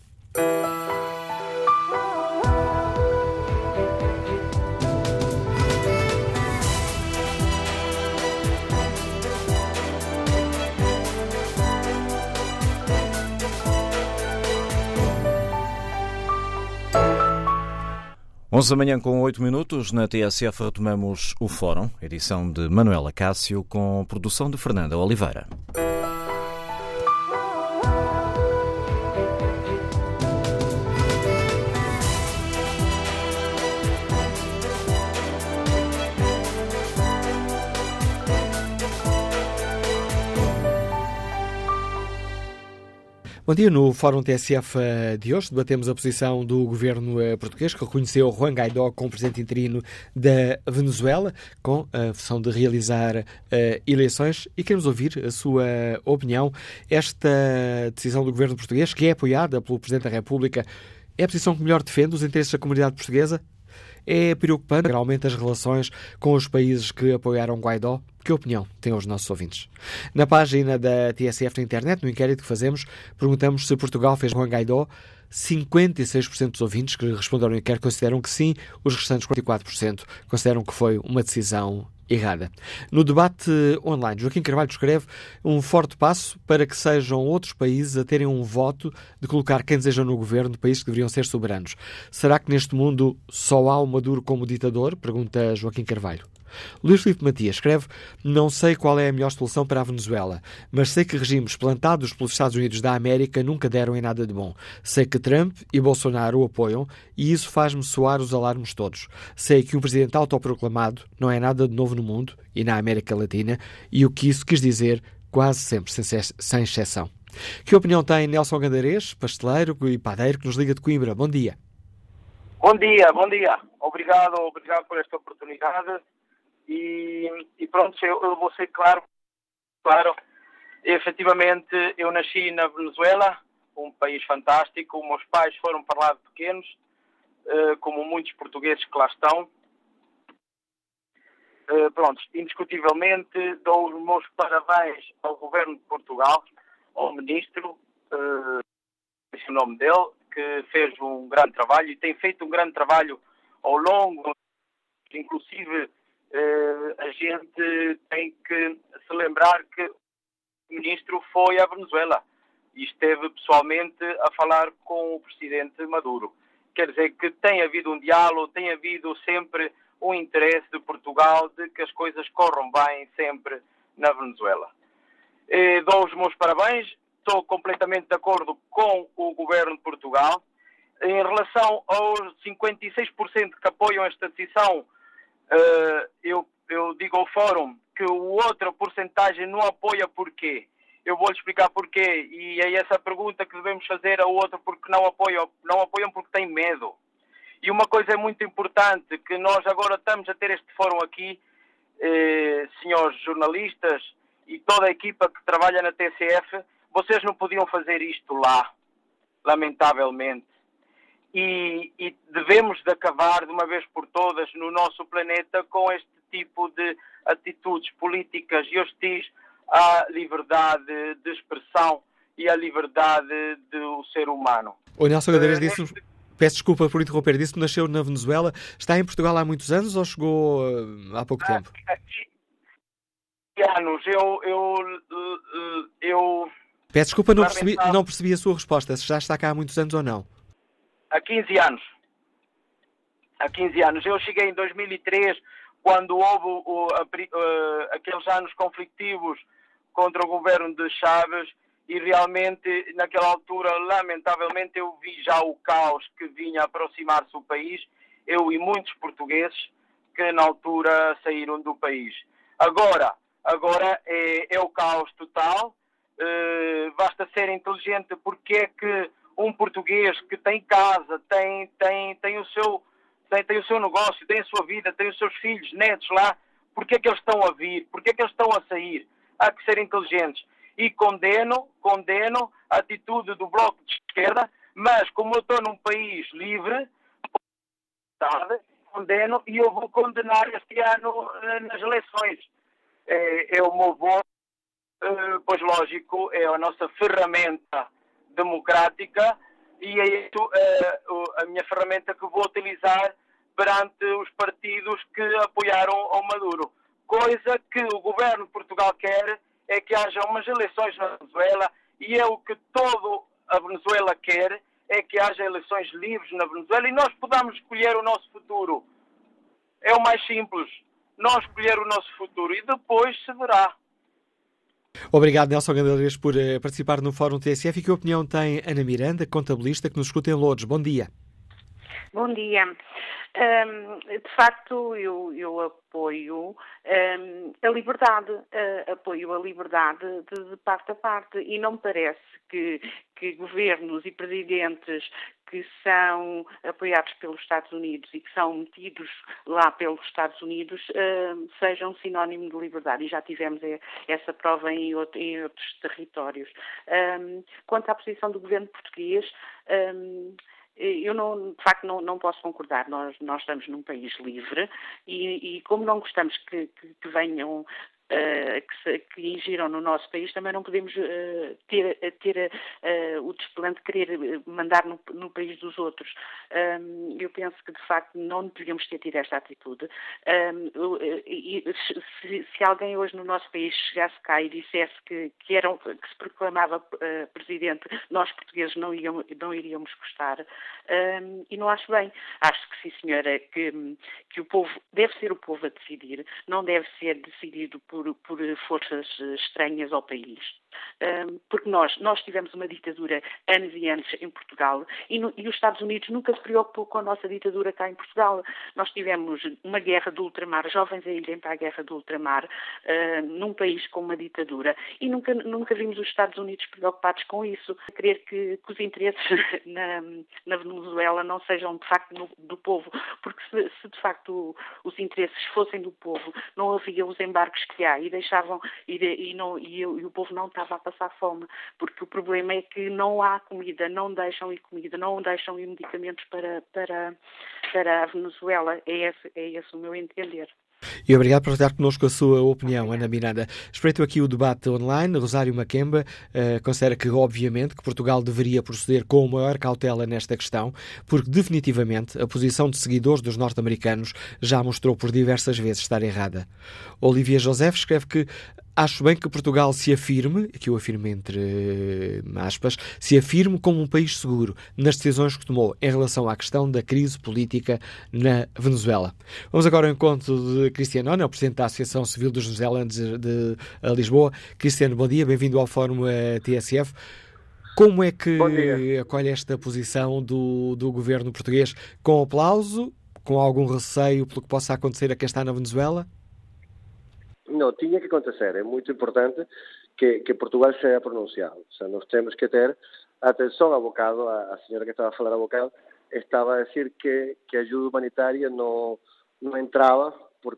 Onze da manhã com 8 minutos, na TSF retomamos o Fórum, edição de Manuel Acácio, com produção de Fernanda Oliveira. Bom dia. No Fórum TSF de hoje debatemos a posição do governo português, que reconheceu Juan Guaidó como presidente interino da Venezuela, com a opção de realizar eleições, e queremos ouvir a sua opinião. Esta decisão do governo português, que é apoiada pelo Presidente da República, é a posição que melhor defende os interesses da comunidade portuguesa? É preocupante realmente as relações com os países que apoiaram Guaidó? Que opinião têm os nossos ouvintes? Na página da TSF na internet, no inquérito que fazemos, perguntamos se Portugal fez Juan Guaidó. 56% dos ouvintes que responderam ao inquérito consideram que sim, os restantes 44% consideram que foi uma decisão errada. No debate online, Joaquim Carvalho escreve: um forte passo para que sejam outros países a terem um voto de colocar quem desejam no governo de países que deveriam ser soberanos. Será que neste mundo só há o Maduro como ditador? Pergunta Joaquim Carvalho. Luís Filipe Matias escreve: não sei qual é a melhor solução para a Venezuela, mas sei que regimes plantados pelos Estados Unidos da América nunca deram em nada de bom. Sei que Trump e Bolsonaro o apoiam e isso faz-me soar os alarmes todos. Sei que um presidente autoproclamado não é nada de novo no mundo e na América Latina, e o que isso quis dizer quase sempre, sem exceção. Que opinião tem Nelson Gandarês, pasteleiro e padeiro, que nos liga de Coimbra? Bom dia. Bom dia, bom dia. Obrigado por esta oportunidade. E pronto, eu vou ser claro, efetivamente eu nasci na Venezuela, um país fantástico, meus pais foram para lá de pequenos, como muitos portugueses que lá estão. Pronto, indiscutivelmente dou os meus parabéns ao governo de Portugal, ao ministro, esse é o nome dele, que fez um grande trabalho e tem feito um grande trabalho ao longo, inclusive. A gente tem que se lembrar que o ministro foi à Venezuela e esteve pessoalmente a falar com o presidente Maduro. Quer dizer que tem havido um diálogo, tem havido sempre um interesse de Portugal de que as coisas corram bem sempre na Venezuela. Dou os meus parabéns, estou completamente de acordo com o governo de Portugal. Em relação aos 56% que apoiam esta decisão, eu digo ao Fórum que a outra porcentagem não apoia porquê. Eu vou lhe explicar porquê, e é essa pergunta que devemos fazer ao outro, porque não apoiam porque têm medo. E uma coisa é muito importante, que nós agora estamos a ter este Fórum aqui, senhores jornalistas e toda a equipa que trabalha na TSF, vocês não podiam fazer isto lá, lamentavelmente. E devemos de acabar de uma vez por todas no nosso planeta com este tipo de atitudes políticas e hostis à liberdade de expressão e à liberdade do ser humano. O Nelson Gadeiras disse-nos, peço desculpa por interromper, disse que nasceu na Venezuela, está em Portugal há muitos anos ou chegou há pouco tempo? Há anos. Eu peço desculpa, não percebi a sua resposta, se já está cá há muitos anos ou não. Há 15 anos. Eu cheguei em 2003, quando houve aqueles anos conflitivos contra o governo de Chávez, e realmente, naquela altura, lamentavelmente, eu vi já o caos que vinha aproximar-se do país, eu e muitos portugueses que, na altura, saíram do país. Agora é o caos total. Basta ser inteligente, porque é que um português que tem casa, tem o seu negócio, tem a sua vida, tem os seus filhos, netos lá, porque é que eles estão a vir? Porque é que eles estão a sair? Há que ser inteligentes. E condeno a atitude do Bloco de Esquerda, Mas como eu estou num país livre, condeno, e eu vou condenar este ano nas eleições. É o meu voto, pois lógico, é a nossa ferramenta democrática e é isso a minha ferramenta que vou utilizar perante os partidos que apoiaram ao Maduro. Coisa que o governo de Portugal quer é que haja umas eleições na Venezuela, e é o que toda a Venezuela quer, é que haja eleições livres na Venezuela e nós podamos escolher o nosso futuro. É o mais simples, nós escolher o nosso futuro e depois se verá. Obrigado, Nelson Gandaleias, por participar no Fórum TSF. E que opinião tem Ana Miranda, contabilista, que nos escuta em Lourdes? Bom dia. Bom dia. De facto, eu apoio a liberdade, de parte a parte, e não me parece que governos e presidentes que são apoiados pelos Estados Unidos e que são metidos lá pelos Estados Unidos sejam sinónimo de liberdade, e já tivemos essa prova em outros territórios. Quanto à posição do governo português, eu não, de facto não posso concordar. Nós estamos num país livre e como não gostamos que venham, que ingiram no nosso país, também não podemos ter o desplante de querer mandar no país dos outros. Eu penso que, de facto, não devíamos ter tido esta atitude. Se alguém hoje no nosso país chegasse cá e dissesse que se proclamava presidente, nós portugueses não iríamos gostar. E não acho bem. Acho que, sim, senhora, que o povo deve ser o povo a decidir, não deve ser decidido por forças estranhas ao país. Porque nós tivemos uma ditadura anos e anos em Portugal e os Estados Unidos nunca se preocupou com a nossa ditadura cá em Portugal. Nós tivemos uma guerra do ultramar, jovens a irem para a guerra do ultramar num país com uma ditadura, e nunca vimos os Estados Unidos preocupados com isso. Querer que os interesses na Venezuela não sejam de facto do povo, porque se de facto os interesses fossem do povo, não havia os embarques que há e deixavam e o povo não estava a passar fome, porque o problema é que não há comida, não deixam ir comida, não deixam ir medicamentos para a Venezuela. É esse o meu entender. E obrigado por partilhar connosco a sua opinião, obrigado. Ana Miranda. Espreito aqui o debate online. Rosário Maquemba considera que, obviamente, que Portugal deveria proceder com a maior cautela nesta questão, porque definitivamente a posição de seguidores dos norte-americanos já mostrou por diversas vezes estar errada. Olivia José escreve que acho bem que Portugal se afirme, que eu afirmo entre aspas, se afirme como um país seguro nas decisões que tomou em relação à questão da crise política na Venezuela. Vamos agora ao encontro de Cristiano Ona, o Presidente da Associação Civil dos Venezuelanos de Lisboa. Cristiano, bom dia, bem-vindo ao Fórum TSF. Como é que acolhe esta posição do governo português? Com aplauso? Com algum receio pelo que possa acontecer a quem está na Venezuela? Não, tinha que acontecer. É muito importante que Portugal se haya pronunciado. O sea, nós temos que ter atenção a bocado. A senhora que estava a falar a bocado estava a dizer que a ajuda humanitária não entrava por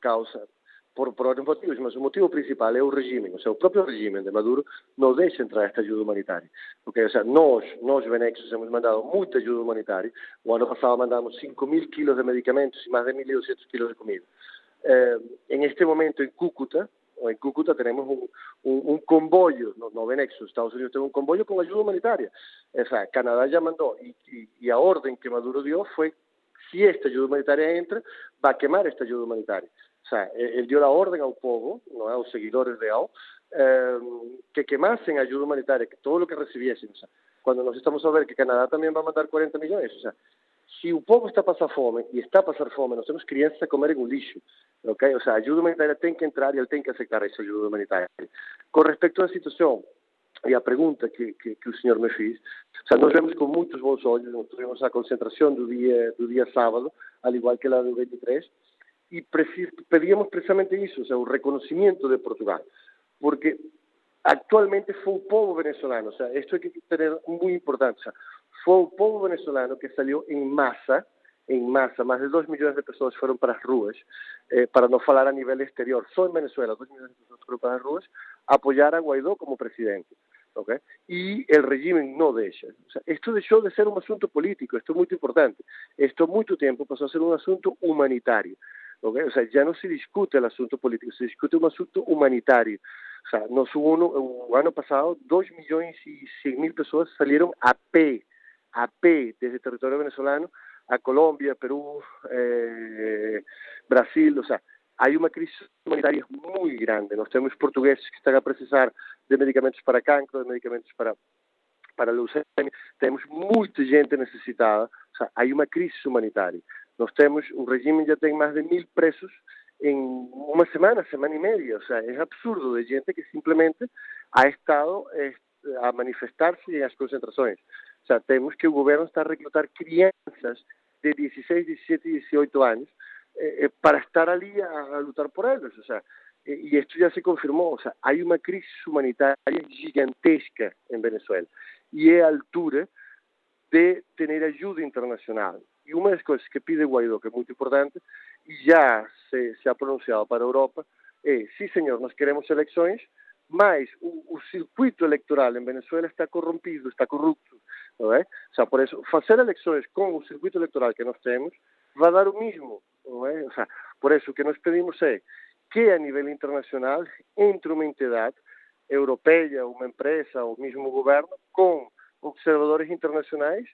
outros motivos, mas o motivo principal é o regime. O próprio regime de Maduro não deixa entrar esta ajuda humanitária. Porque, nós venezolanos hemos mandado muita ajuda humanitária. O ano passado mandamos 5.000 quilos de medicamentos e mais de 1.200 quilos de comida. En este momento en Cúcuta tenemos un convoyo, no ven exo, Estados Unidos tiene un convoyo con ayuda humanitaria. O sea, Canadá ya mandó y a orden que Maduro dio fue, si esta ayuda humanitaria entra, va a quemar esta ayuda humanitaria. O sea, él dio la orden al pueblo, ¿no? A los seguidores de AO, que quemasen ayuda humanitaria, que todo lo que recibiesen. O sea, cuando nos estamos a ver que Canadá también va a mandar 40 millones, o sea, si un pueblo está a pasar fome, y está a pasar fome, nós temos crianças a comer en un lixo. Okay? O sea, ayuda humanitaria tiene que entrar y él tiene que aceptar esa ayuda humanitaria. Con respecto a la situación y a la pregunta que el señor me hizo, o sea, nos vemos con muchos buenos ojos, tuvimos la concentración del día sábado, al igual que la del 23, y pedíamos precisamente eso, o sea, un reconocimiento de Portugal, porque actualmente fue un pueblo venezolano, o sea, esto hay que tener muy importante, o sea, fue un pueblo venezolano que salió en masa, más de 2 millones de personas fueron para las ruas, para no hablar a nivel exterior, solo en Venezuela, 2 millones de personas fueron para las ruas, apoyar a Guaidó como presidente. ¿okay? Y el régimen no deja. O sea, esto dejó de ser un asunto político, esto es muy importante. Esto mucho tiempo pasó a ser un asunto humanitario. ¿Okay? O sea, ya no se discute el asunto político, se discute un asunto humanitario. O sea, nos hubo un año pasado 2.100.000 personas salieron a pé desde el territorio venezolano a Colombia, Perú, Brasil. O sea, hay una crisis humanitaria muy grande. Nós temos portugueses que están a precisar de medicamentos para cancro, de medicamentos para leucemia. Temos muita gente necessitada. O sea, hay una crisis humanitaria. Nós temos, o regime já tem mais de 1.000 presos em uma semana e meia. O sea, é absurdo de gente que simplesmente ha estado a manifestar-se em as concentrações. O sea, temos que o governo está a recrutar crianças de 16, 17 e 18 anos para estar ali a lutar por eles. O sea, e isto já se confirmou. O sea, há uma crise humanitária gigantesca em Venezuela e é a altura de ter ajuda internacional. E uma das coisas que pide Guaidó, que é muito importante, e já se ha pronunciado para a Europa, é, sim, senhor, nós queremos eleições, mas o circuito eleitoral em Venezuela está corrompido, está corrupto. Não é? O sea, por isso, fazer eleições com o circuito eleitoral que nós temos vai dar o mesmo. Não é? O sea, por isso, o que nós pedimos é que, a nível internacional, entre uma entidade europeia, uma empresa, ou mesmo o governo, com observadores internacionais,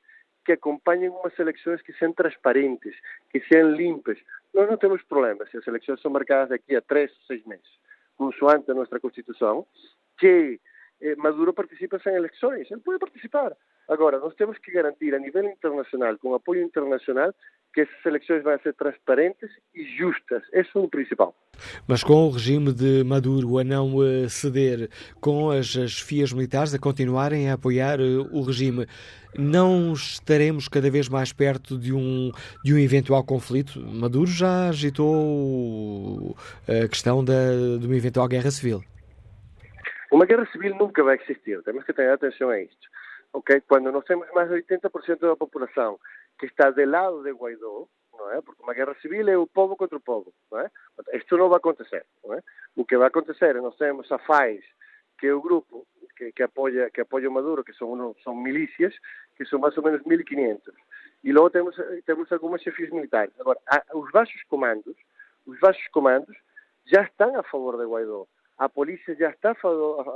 que acompanhem umas eleições que sejam transparentes, que sejam limpas. Nós não temos problemas se as eleições são marcadas daqui a 3 ou 6 meses, consoante a nossa Constituição, que Maduro participa em eleições, ele pode participar. Agora, nós temos que garantir a nível internacional, com apoio internacional, que essas eleições vão ser transparentes e justas. Esse é o principal. Mas com o regime de Maduro a não ceder, com as chefias militares a continuarem a apoiar o regime, não estaremos cada vez mais perto de um eventual conflito? Maduro já agitou a questão de uma eventual guerra civil. Uma guerra civil nunca vai existir, temos que ter atenção a isto. Okay? Quando nós temos mais de 80% da população que está do lado de Guaidó, não é? Porque uma guerra civil é o povo contra o povo, não é? Isto não vai acontecer, não é? O que vai acontecer é nós temos a FAES, que é o grupo que apoia o Maduro, que são milícias, que são mais ou menos 1.500. E logo temos algumas chefias militares. Agora, os baixos comandos já estão a favor de Guaidó. A polícia já está a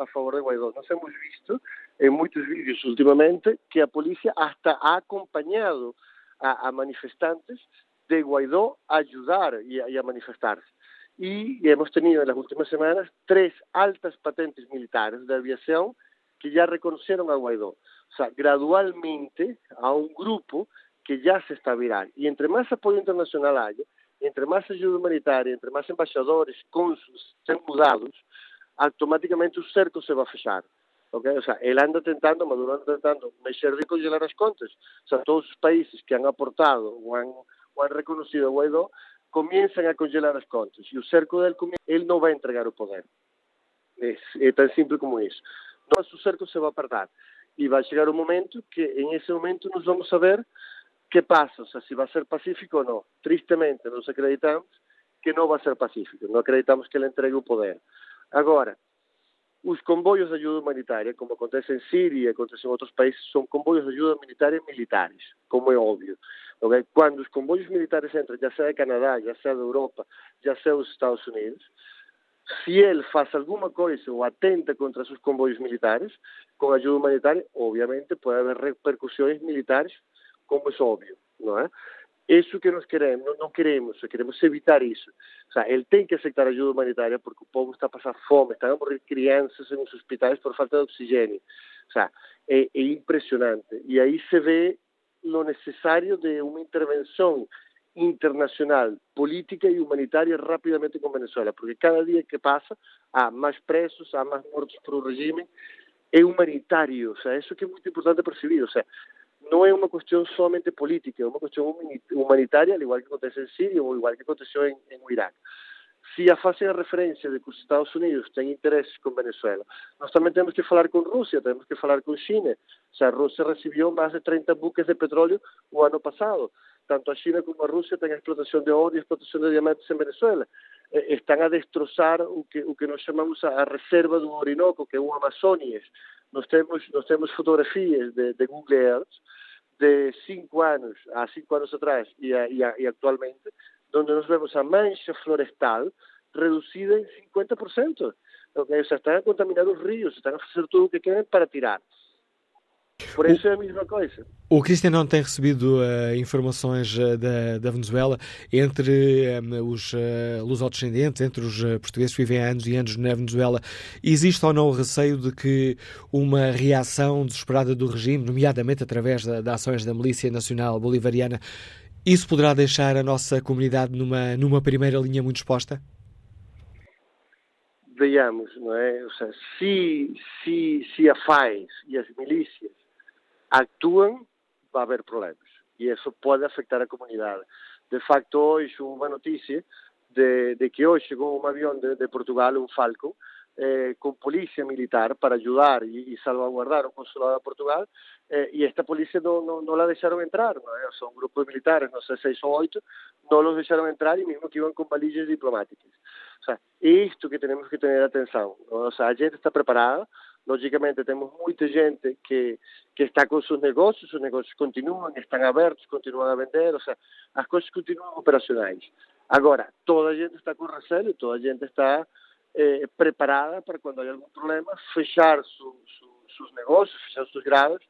favor de Guaidó. Nós temos visto em muitos vídeos ultimamente que a polícia até ha acompanhado a manifestantes de Guaidó a ajudar e a manifestar-se. E hemos tenido, nas últimas semanas, 3 altas patentes militares de aviação que já reconheceram a Guaidó. O sea, gradualmente há um grupo que já se está a virar. E entre mais apoio internacional haja, entre mais ajuda humanitária, entre mais embaixadores, cônsules são mudados, automaticamente o cerco se vai fechar. Okay? O sea, ele Maduro anda tentando mexer e congelar as contas. O sea, todos os países que han aportado ou han reconhecido a Guaidó começam a congelar as contas. E o cerco dele, ele não vai entregar o poder. É tão simples como isso. Nosso cerco se vai apertar. E vai chegar um momento que, em esse momento, nós vamos saber que passa, o sea, se vai ser pacífico ou não. Tristemente, nós acreditamos que não vai ser pacífico. Não acreditamos que ele entregue o poder. Agora, os comboios de ajuda humanitária, como acontece em Síria, acontece em outros países, são comboios de ajuda humanitária militares, como é óbvio. Okay? Quando os comboios militares entram, já seja do Canadá, já seja da Europa, já seja dos Estados Unidos, se ele faz alguma coisa ou atenta contra seus comboios militares, com ajuda humanitária, obviamente, pode haver repercussões militares, como é óbvio, não é? Isso que nós queremos, queremos evitar isso. O sea, ele tem que aceitar ajuda humanitária porque o povo está a passar fome, estão a morrer crianças nos hospitais por falta de oxigênio. O sea, é impressionante. E aí se vê o necessário de uma intervenção internacional, política e humanitária rapidamente com Venezuela, porque cada dia que passa há mais presos, há mais mortos por o regime. É humanitário. O sea, isso que é muito importante perceber. O sea, não é uma questão somente política, é uma questão humanitária, ao igual que acontece em Síria ou igual que aconteceu em Iraque. Se a fase de referência de que os Estados Unidos têm interesses com Venezuela, nós também temos que falar com Rússia, temos que falar com China. Se a Rússia recebeu mais de 30 buques de petróleo o ano passado. Tanto a China como a Rússia têm a explotação de ouro e a explotação de diamantes em Venezuela. Estão a destroçar o que nós chamamos a reserva do Orinoco, que é o Amazônia. Nós temos fotografias de Google Earth de 5 anos, há 5 anos atrás e atualmente, onde nós vemos a mancha florestal reduzida em 50%. Eles estão a contaminar os rios, estão a fazer tudo o que querem para tirar. Por isso é a mesma coisa. O Cristiano tem recebido informações da Venezuela entre os lusodescendentes, entre os portugueses que vivem há anos e anos na Venezuela. Existe ou não o receio de que uma reação desesperada do regime, nomeadamente através de ações da Milícia Nacional Bolivariana, isso poderá deixar a nossa comunidade numa primeira linha muito exposta? Vejamos, não é? Ou seja, se a FAES e as milícias atuam, vai haver problemas. E isso pode afetar a comunidade. De facto, hoje houve uma notícia de que hoje chegou um avião de Portugal, um Falcon, com polícia militar para ajudar e salvaguardar o consulado de Portugal, e esta polícia não la deixaram entrar, não é? São um grupo de militares, não sei, 6 ou 8, não os deixaram entrar e mesmo que iam com valijas diplomáticas. O sea, isto que temos que ter atenção. O sea, a gente está preparada, logicamente temos muita gente que está com os negócios continuam, estão abertos, continuam a vender, o sea, as coisas continuam operacionais. Agora, toda a gente está com receio, toda a gente está preparada para quando há algum problema fechar seus negócios, fechar seus graves,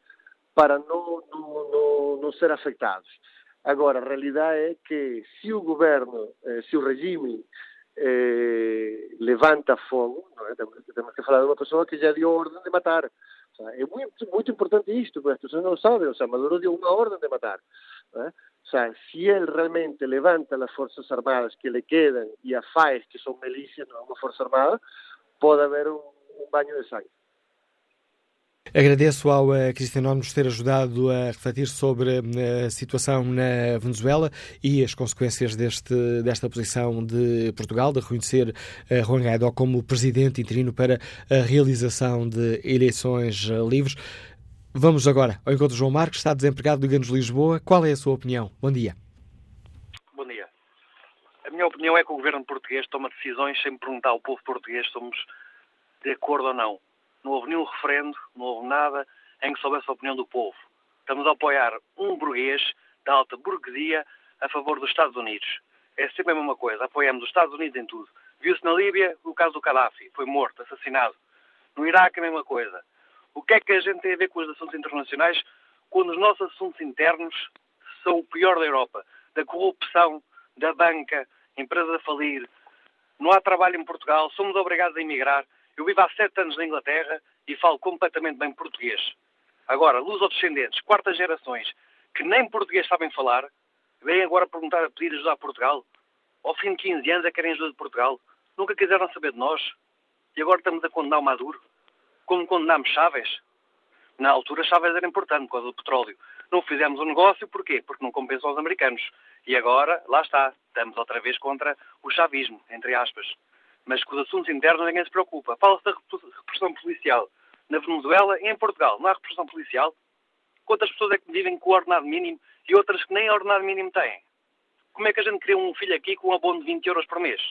para não ser afetados. Agora, a realidade é que se o governo, se o regime levanta fogo, não é? Temos que falar de uma pessoa que já deu ordem de matar. O sea, é muito, muito importante isto, porque as pessoas não sabem. O sea, Maduro deu uma ordem de matar. Não é? O sea, se ele realmente levanta as forças armadas que lhe quedam e a FAES, que são milícias, não é uma força armada, pode haver um banho de sangue. Agradeço ao Cristiano nos ter ajudado a refletir sobre a situação na Venezuela e as consequências desta posição de Portugal, de reconhecer Juan Guaidó como presidente interino para a realização de eleições livres. Vamos agora ao encontro de João Marcos, está desempregado do Ganos Lisboa. Qual é a sua opinião? Bom dia. Bom dia. A minha opinião é que o governo português toma decisões sem perguntar ao povo português se somos de acordo ou não. Não houve nenhum referendo, não houve nada em que soubesse a opinião do povo. Estamos a apoiar um burguês da alta burguesia a favor dos Estados Unidos. É sempre a mesma coisa, apoiamos os Estados Unidos em tudo. Viu-se na Líbia o caso do Gaddafi, foi morto, assassinado. No Iraque a mesma coisa. O que é que a gente tem a ver com os assuntos internacionais quando os nossos assuntos internos são o pior da Europa? Da corrupção, da banca, empresa a falir. Não há trabalho em Portugal, somos obrigados a emigrar. Eu vivo há 7 anos na Inglaterra e falo completamente bem português. Agora, lusodescendentes, 4ª gerações, que nem português sabem falar, vêm agora perguntar a pedir ajuda a Portugal. Ao fim de 15 anos é que querem ajuda de Portugal. Nunca quiseram saber de nós. E agora estamos a condenar o Maduro. Como condenámos Chávez. Na altura Chávez era importante por causa do petróleo. Não fizemos o negócio, porquê? Porque não compensou aos americanos. E agora, lá está, estamos outra vez contra o chavismo, entre aspas. Mas com os assuntos internos ninguém se preocupa. Fala-se da repressão policial na Venezuela e em Portugal. Não há repressão policial? Quantas pessoas é que vivem com o ordenado mínimo e outras que nem ordenado mínimo têm? Como é que a gente cria um filho aqui com um abono de 20 euros por mês?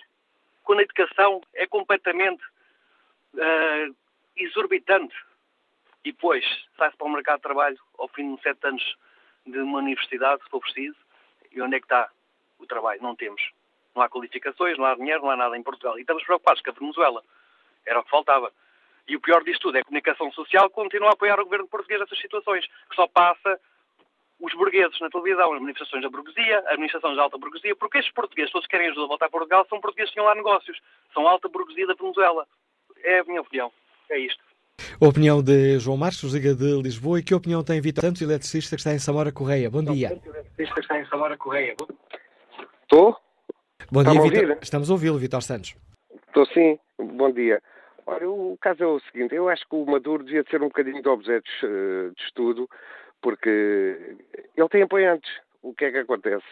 Quando a educação é completamente exorbitante. E depois sai-se para o mercado de trabalho ao fim de 7 anos de uma universidade, se for preciso. E onde é que está o trabalho? Não temos. Não há qualificações, não há dinheiro, não há nada em Portugal. E estamos preocupados com a Venezuela. Era o que faltava. E o pior disto tudo é que a comunicação social continua a apoiar o governo português nessas situações, que só passa os burgueses na televisão, as manifestações da burguesia, as administrações da alta burguesia, porque estes portugueses, todos que querem ajuda a voltar a Portugal, são portugueses que tinham lá negócios. São a alta burguesia da Venezuela. É a minha opinião. É isto. A opinião de João Marcos, liga de Lisboa. E que opinião tem Vítor Santos, eletricista que está em Samora Correia? Bom dia. Eletricista que está em Samora Correia. Estou? Bom dia, Vítor. Estamos a ouvi-lo, Vítor Santos. Estou sim, bom dia. Ora, o caso é o seguinte, eu acho que o Maduro devia ser um bocadinho de objeto de estudo, porque ele tem apoiantes. O que é que acontece?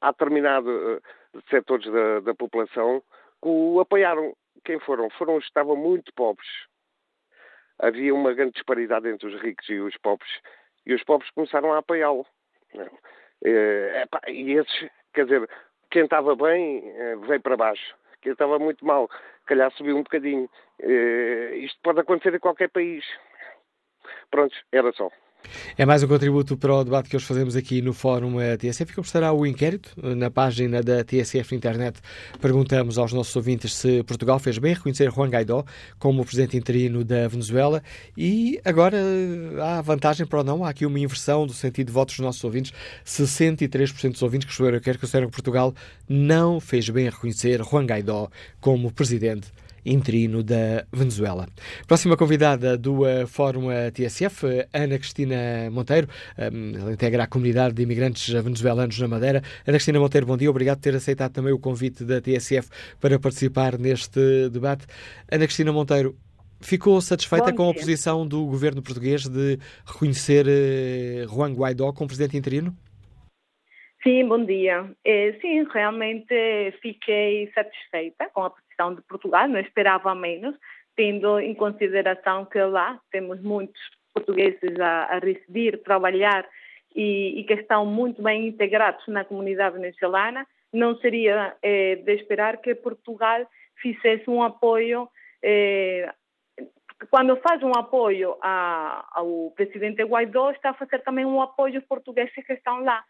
Há determinados setores da população que o apoiaram. Quem foram? Estavam muito pobres. Havia uma grande disparidade entre os ricos e os pobres. E os pobres começaram a apoiá-lo. E esses... Quer dizer, quem estava bem veio para baixo. que estava muito mal, calhar subiu um bocadinho. Isto pode acontecer em qualquer país. Pronto, era só. É mais um contributo para o debate que hoje fazemos aqui no Fórum TSF, que estará o inquérito na página da TSF Internet. Perguntamos aos nossos ouvintes se Portugal fez bem reconhecer Juan Guaidó como presidente interino da Venezuela, e agora há vantagem para ou não, há aqui uma inversão do sentido de votos dos nossos ouvintes. 63% dos ouvintes que escolheram que consideram que Portugal não fez bem reconhecer Juan Guaidó como presidente interino da Venezuela. Próxima convidada do Fórum TSF, Ana Cristina Monteiro. Ela integra a comunidade de imigrantes venezuelanos na Madeira. Ana Cristina Monteiro, bom dia. Obrigado por ter aceitado também o convite da TSF para participar neste debate. Ana Cristina Monteiro, ficou satisfeita com a posição do governo português de reconhecer Juan Guaidó como presidente interino? Sim, bom dia. Sim, realmente fiquei satisfeita com a posição de Portugal, não esperava menos, tendo em consideração que lá temos muitos portugueses a residir, trabalhar e que estão muito bem integrados na comunidade venezuelana. Não seria de esperar que Portugal fizesse um apoio. Quando faz um apoio ao presidente Guaidó, está a fazer também um apoio aos portugueses que estão lá.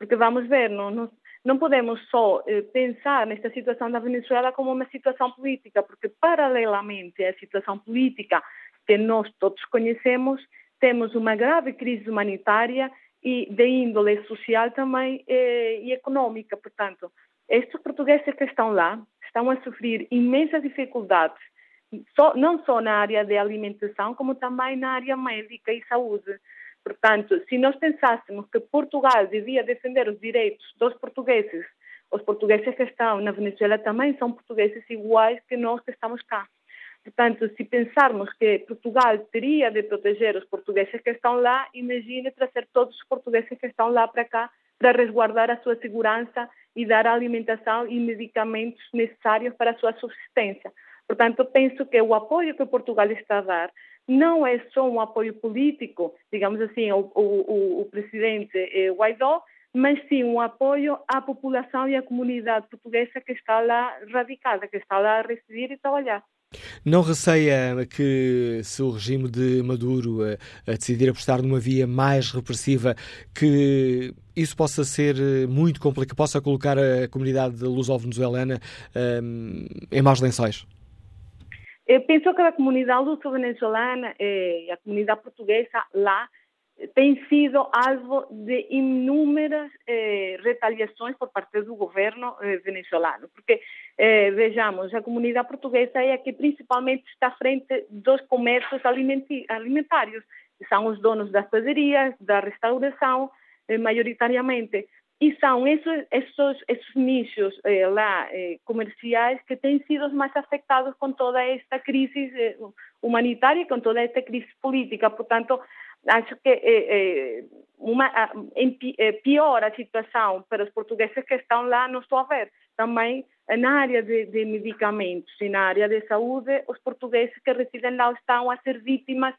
Porque vamos ver, não podemos só pensar nesta situação da Venezuela como uma situação política, porque paralelamente à situação política que nós todos conhecemos, temos uma grave crise humanitária e de índole social também e económica. Portanto, estes portugueses que estão lá estão a sofrer imensas dificuldades, não só na área de alimentação, como também na área médica e saúde. Portanto, se nós pensássemos que Portugal devia defender os direitos dos portugueses, os portugueses que estão na Venezuela também são portugueses iguais que nós que estamos cá. Portanto, se pensarmos que Portugal teria de proteger os portugueses que estão lá, imagine trazer todos os portugueses que estão lá para cá para resguardar a sua segurança e dar a alimentação e medicamentos necessários para a sua subsistência. Portanto, penso que o apoio que Portugal está a dar não é só um apoio político, digamos assim, ao presidente Guaidó, mas sim um apoio à população e à comunidade portuguesa que está lá radicada, que está lá a residir e trabalhar. Não receia que, se o regime de Maduro a decidir apostar numa via mais repressiva, que isso possa ser muito complicado, possa colocar a comunidade luso-venezuelana em maus lençóis? Eu penso que a comunidade luso-venezuelana e a comunidade portuguesa lá tem sido alvo de inúmeras retaliações por parte do governo venezuelano, porque, vejamos, a comunidade portuguesa é a que principalmente está frente dos comércios alimentários, são os donos das padarias, da restauração, maioritariamente. E são esses nichos lá comerciais que têm sido os mais afetados com toda esta crise humanitária e com toda esta crise política. Portanto, acho que pior a situação para os portugueses que estão lá, não estou a ver. Também na área de medicamentos e na área de saúde, os portugueses que residem lá estão a ser vítimas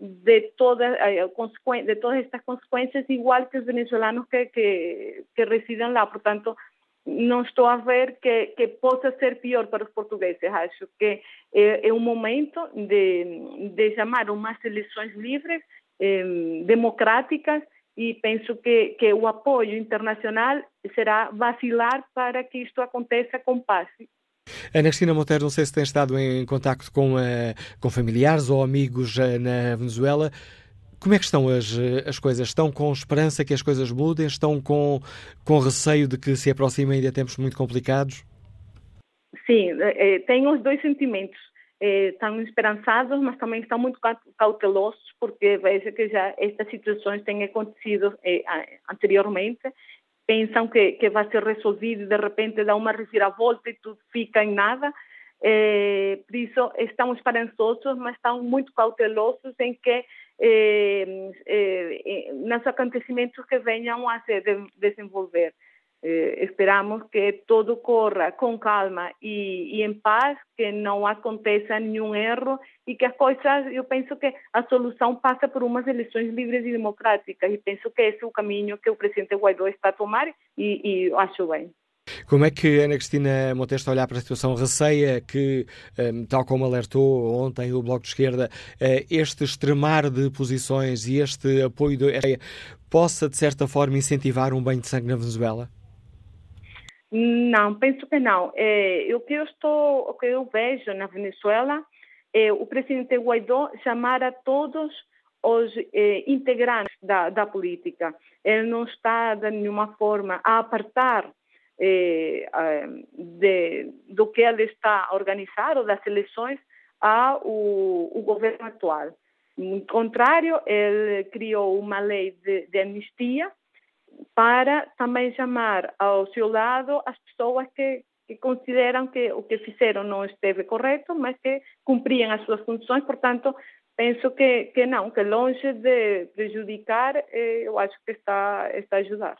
de todas estas consequências, igual que os venezuelanos que residem lá. Portanto, não estou a ver que possa ser pior para os portugueses. Acho que é um momento de chamar umas eleições livres, democráticas, e penso que o apoio internacional será vacilar para que isto aconteça com paz. Ana Cristina Monteiro, não sei se tem estado em contacto com familiares ou amigos na Venezuela. Como é que estão as coisas? Estão com esperança que as coisas mudem? Estão com receio de que se aproximem ainda tempos muito complicados? Sim, tenho os dois sentimentos. Estão esperançados, mas também estão muito cautelosos, porque vejo que já estas situações têm acontecido anteriormente. Pensam que vai ser resolvido e de repente dá uma reviravolta e tudo fica em nada. Por isso, estamos esperançosos, mas estamos muito cautelosos em que nos acontecimentos que venham a se desenvolver. Esperamos que tudo corra com calma e em paz, que não aconteça nenhum erro e que as coisas, eu penso que a solução passa por umas eleições livres e democráticas, e penso que esse é o caminho que o presidente Guaidó está a tomar e acho bem. Como é que Ana Cristina Montes está a olhar para a situação? Receia que, tal como alertou ontem o Bloco de Esquerda, este extremar de posições e este apoio da Espanha possa, de certa forma, incentivar um banho de sangue na Venezuela? Não, penso que não. O que eu vejo na Venezuela é o presidente Guaidó chamar a todos os integrantes da política. Ele não está, de nenhuma forma, a apartar do que ele está a organizar, ou das eleições, ao governo atual. No contrário, ele criou uma lei de anistia para também chamar ao seu lado as pessoas que consideram que o que fizeram não esteve correto, mas que cumpriam as suas funções. Portanto, penso que não, que longe de prejudicar, eu acho que está a ajudar.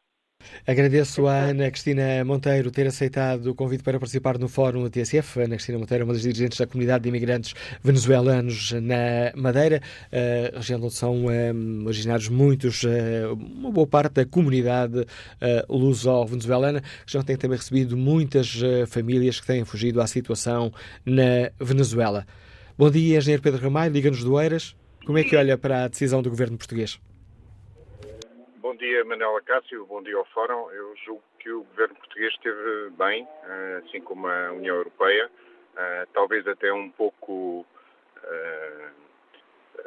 Agradeço à Ana Cristina Monteiro ter aceitado o convite para participar no Fórum da TSF. Ana Cristina Monteiro é uma das dirigentes da comunidade de imigrantes venezuelanos na Madeira, região onde são originários uma boa parte da comunidade luso-venezuelana, que já tem também recebido muitas famílias que têm fugido à situação na Venezuela. Bom dia, engenheiro Pedro Ramalho, liga-nos do Eiras. Como é que olha para a decisão do governo português? Bom dia, Manuel Acácio. Bom dia ao Fórum. Eu julgo que o governo português esteve bem, assim como a União Europeia, talvez até um pouco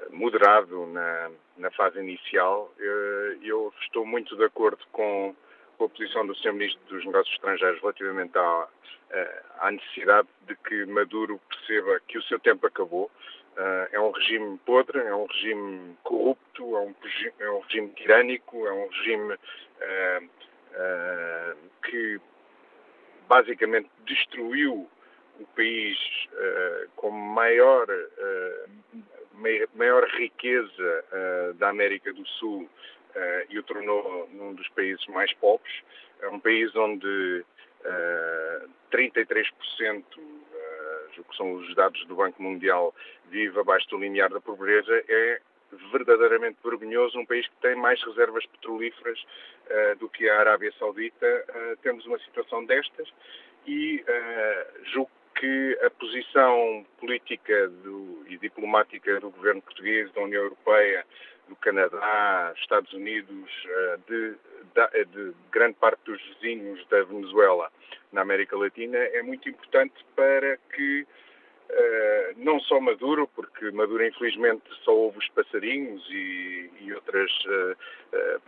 moderado na fase inicial. Eu estou muito de acordo com a posição do Sr. Ministro dos Negócios Estrangeiros relativamente à necessidade de que Maduro perceba que o seu tempo acabou. É um regime podre, é um regime corrupto, é um regime tirânico, é um regime que basicamente destruiu o país com maior riqueza da América do Sul e o tornou num dos países mais pobres. É um país onde 33%, o que são os dados do Banco Mundial, vive abaixo do limiar da pobreza. É verdadeiramente vergonhoso um país que tem mais reservas petrolíferas do que a Arábia Saudita. Temos uma situação destas e julgo que a posição política e diplomática do governo português, da União Europeia, do Canadá, Estados Unidos, de grande parte dos vizinhos da Venezuela na América Latina é muito importante para que não só Maduro, porque Maduro infelizmente só ouve os passarinhos e outras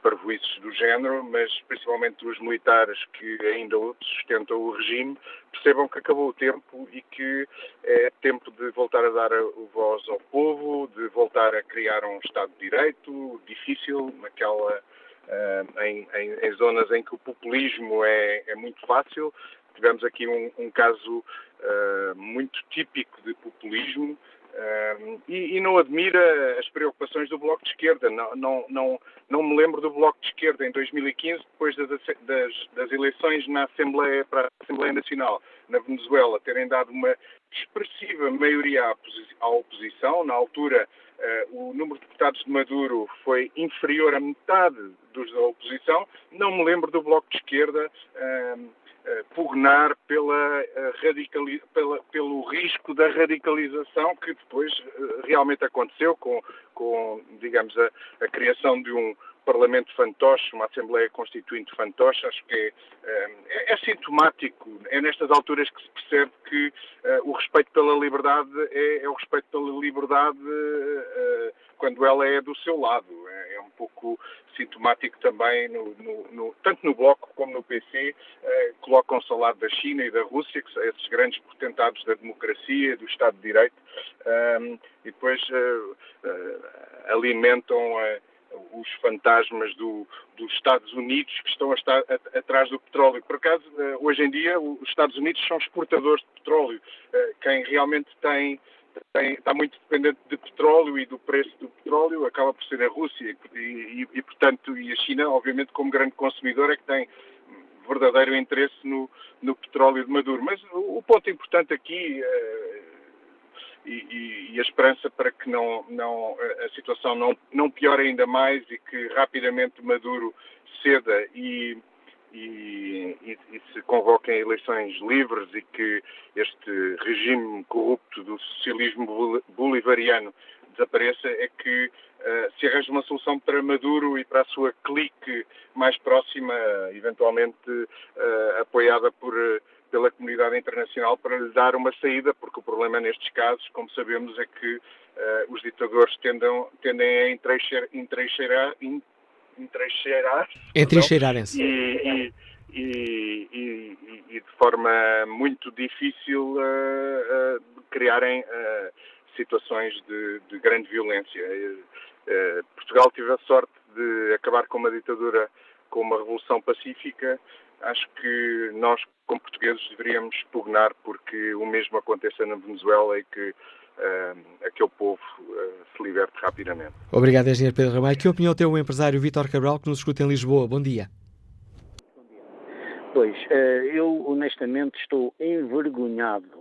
parvoíces do género, mas principalmente os militares que ainda sustentam o regime, percebam que acabou o tempo e que é tempo de voltar a dar voz ao povo, de voltar a criar um Estado de Direito difícil em zonas em que o populismo é muito fácil. Tivemos aqui um caso muito típico de populismo e não admira as preocupações do Bloco de Esquerda. Não me lembro do Bloco de Esquerda em 2015, depois das eleições para a Assembleia Nacional na Venezuela, terem dado uma expressiva maioria à oposição. Na altura, o número de deputados de Maduro foi inferior à metade dos da oposição. Não me lembro do Bloco de Esquerda pugnar pelo risco da radicalização que depois realmente aconteceu com digamos, a criação de um Parlamento fantoche, uma Assembleia Constituinte fantoche. Acho que é sintomático, é nestas alturas que se percebe que o respeito pela liberdade é o respeito pela liberdade quando ela é do seu lado. É um pouco sintomático também, tanto no Bloco como no PC, colocam-se ao lado da China e da Rússia, que são esses grandes potentados da democracia, do Estado de Direito, e depois alimentam os fantasmas dos Estados Unidos que estão atrás do petróleo. Por acaso, hoje em dia, os Estados Unidos são exportadores de petróleo. Quem realmente está muito dependente de petróleo e do preço do petróleo acaba por ser a Rússia e portanto, e a China, obviamente, como grande consumidora, que tem verdadeiro interesse no petróleo de Maduro. Mas o ponto importante aqui e a esperança para que a situação não piore ainda mais e que rapidamente Maduro ceda e e se convoquem eleições livres e que este regime corrupto do socialismo bolivariano desapareça, é que se arranja uma solução para Maduro e para a sua clique mais próxima, eventualmente apoiada pela comunidade internacional, para lhe dar uma saída, porque o problema nestes casos, como sabemos, é que os ditadores tendem a entrincheirarem-se e de forma muito difícil criarem situações de grande violência. Portugal teve a sorte de acabar com uma ditadura, com uma revolução pacífica. Acho que nós, como portugueses, deveríamos pugnar porque o mesmo aconteça na Venezuela e que aquele povo se liberte rapidamente. Obrigado, Engenheiro Pedro Ramalho. Que opinião tem o empresário Vítor Cabral, que nos escuta em Lisboa? Bom dia. Pois, eu honestamente estou envergonhado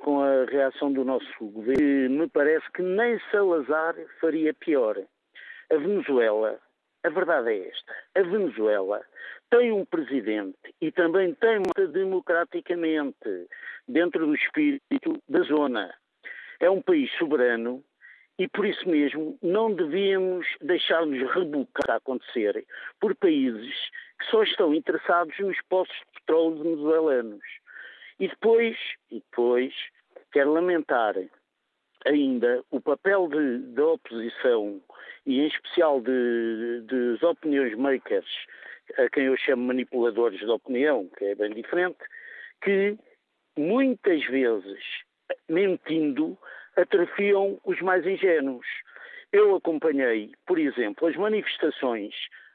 com a reação do nosso governo, que me parece que nem Salazar faria pior. A Venezuela, a verdade é esta, a Venezuela tem um presidente e também tem uma democraticamente dentro do espírito da zona. É um país soberano e por isso mesmo não devíamos deixar-nos rebocar a acontecer por países que só estão interessados nos poços de petróleo venezuelanos. E depois quero lamentar ainda o papel da oposição e em especial dos opinion makers, a quem eu chamo manipuladores da opinião, que é bem diferente, que muitas vezes, mentindo, atrofiam os mais ingênuos. Eu acompanhei, por exemplo, as manifestações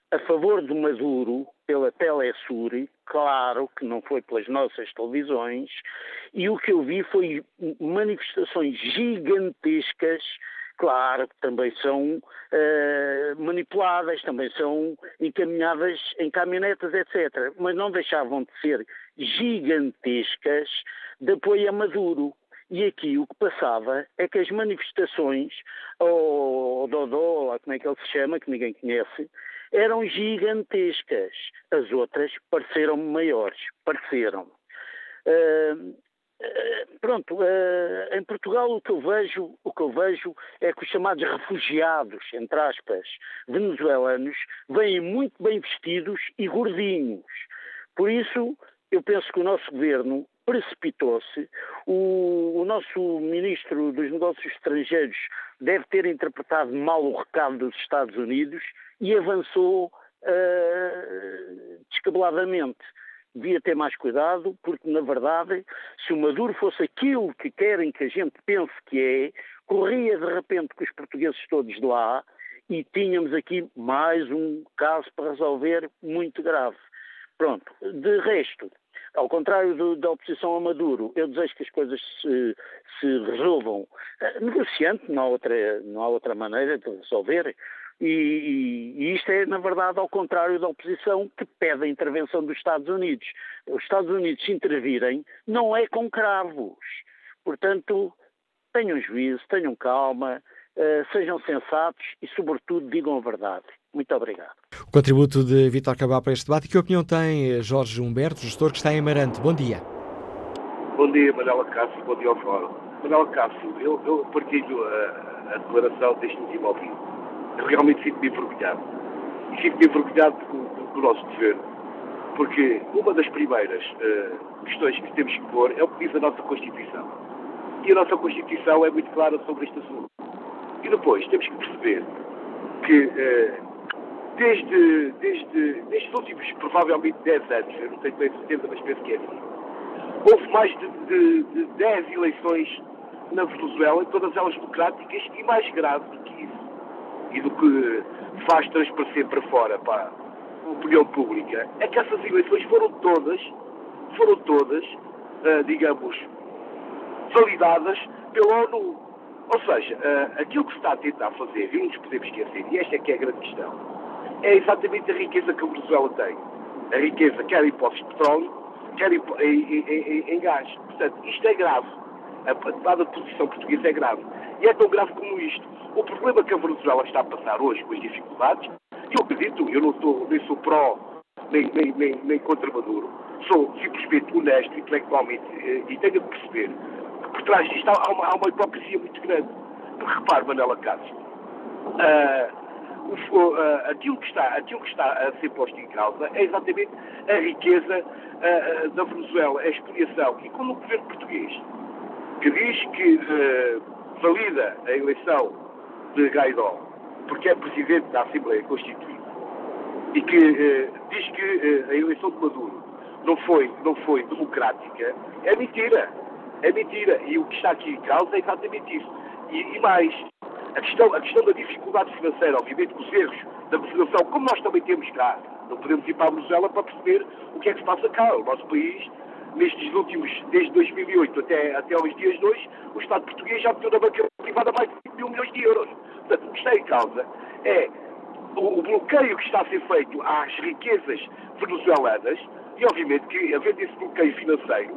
a favor de Maduro pela Telesur, claro que não foi pelas nossas televisões, e o que eu vi foi manifestações gigantescas. Claro que também são manipuladas, também são encaminhadas em caminhonetas, etc. Mas não deixavam de ser gigantescas de apoio a Maduro. E aqui o que passava é que as manifestações, ao Dodó, lá como é que ele se chama, que ninguém conhece, eram gigantescas. As outras pareceram-me maiores. Em Portugal o que eu vejo é que os chamados refugiados, entre aspas, venezuelanos, vêm muito bem vestidos e gordinhos. Por isso, eu penso que o nosso governo precipitou-se. O nosso ministro dos Negócios Estrangeiros deve ter interpretado mal o recado dos Estados Unidos e avançou descabeladamente. Devia ter mais cuidado, porque, na verdade, se o Maduro fosse aquilo que querem que a gente pense que é, corria de repente com os portugueses todos lá e tínhamos aqui mais um caso para resolver muito grave. Pronto. De resto, ao contrário da oposição a Maduro, eu desejo que as coisas se resolvam negociando, não há outra maneira de resolver. E isto é, na verdade, ao contrário da oposição que pede a intervenção dos Estados Unidos. Os Estados Unidos se intervirem não é com cravos. Portanto, tenham juízo, tenham calma, sejam sensatos e, sobretudo, digam a verdade. Muito obrigado. O contributo de Vítor Cabral para este debate. Que opinião tem Jorge Humberto, gestor que está em Amarante? Bom dia. Bom dia, Manuel Acácio. Bom dia ao Fórum. Manuel Acácio, eu partilho a declaração deste último ouvido. Realmente fico-me envergonhado. E fico-me envergonhado com o nosso governo, porque uma das primeiras questões que temos que pôr é o que diz a nossa Constituição. E a nossa Constituição é muito clara sobre este assunto. E depois temos que perceber que desde últimos, provavelmente, 10 anos, eu não tenho bem certeza, mas penso que é assim, houve mais de 10 eleições na Venezuela, todas elas democráticas, e mais grave do que isso, e do que faz transparecer para fora, para a opinião pública, é que essas eleições foram todas, digamos, validadas pela ONU. Ou seja, aquilo que se está a tentar fazer, e não nos podemos esquecer, e esta é que é a grande questão, é exatamente a riqueza que a Venezuela tem. A riqueza quer em poços de petróleo, quer em gás. Portanto, isto é grave. A tomada de posição portuguesa é grave. E é tão grave como isto. O problema que a Venezuela está a passar hoje, com as dificuldades, eu acredito, eu não sou pró nem contra Maduro. Sou simplesmente honesto intelectualmente e tenho de perceber que por trás disto há uma hipocrisia muito grande. Porque repare, Manuel Acácio, aquilo que está a ser posto em causa é exatamente a riqueza da Venezuela, a expoliação. E como o governo português, que diz que valida a eleição de Guaidó, porque é presidente da Assembleia Constituinte, e que diz que a eleição de Maduro não foi democrática, é mentira. É mentira. E o que está aqui em causa é exatamente isso. E mais, a questão da dificuldade financeira, obviamente, os erros da governação, como nós também temos cá, não podemos ir para a Venezuela para perceber o que é que se passa cá. O nosso país, nestes últimos, desde 2008 até aos dias de hoje, o Estado português já meteu na banca privada mais de 5 mil milhões de euros. Portanto, o que está em causa é o bloqueio que está a ser feito às riquezas venezuelanas e, obviamente, que, havendo esse bloqueio financeiro,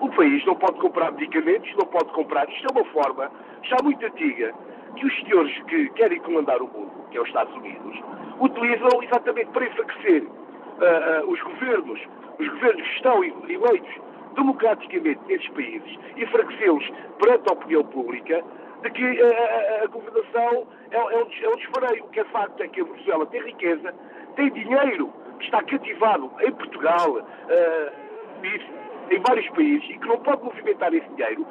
o país não pode comprar medicamentos, não pode comprar... Isto é uma forma já muito antiga que os senhores que querem comandar o mundo, que é os Estados Unidos, utilizam exatamente para enfraquecer os governos que estão eleitos democraticamente nesses países, enfraquecê-los perante a opinião pública, de que a governação é um desvario. O que é facto é que a Venezuela tem riqueza, tem dinheiro que está cativado em Portugal, em vários países, e que não pode movimentar esse dinheiro,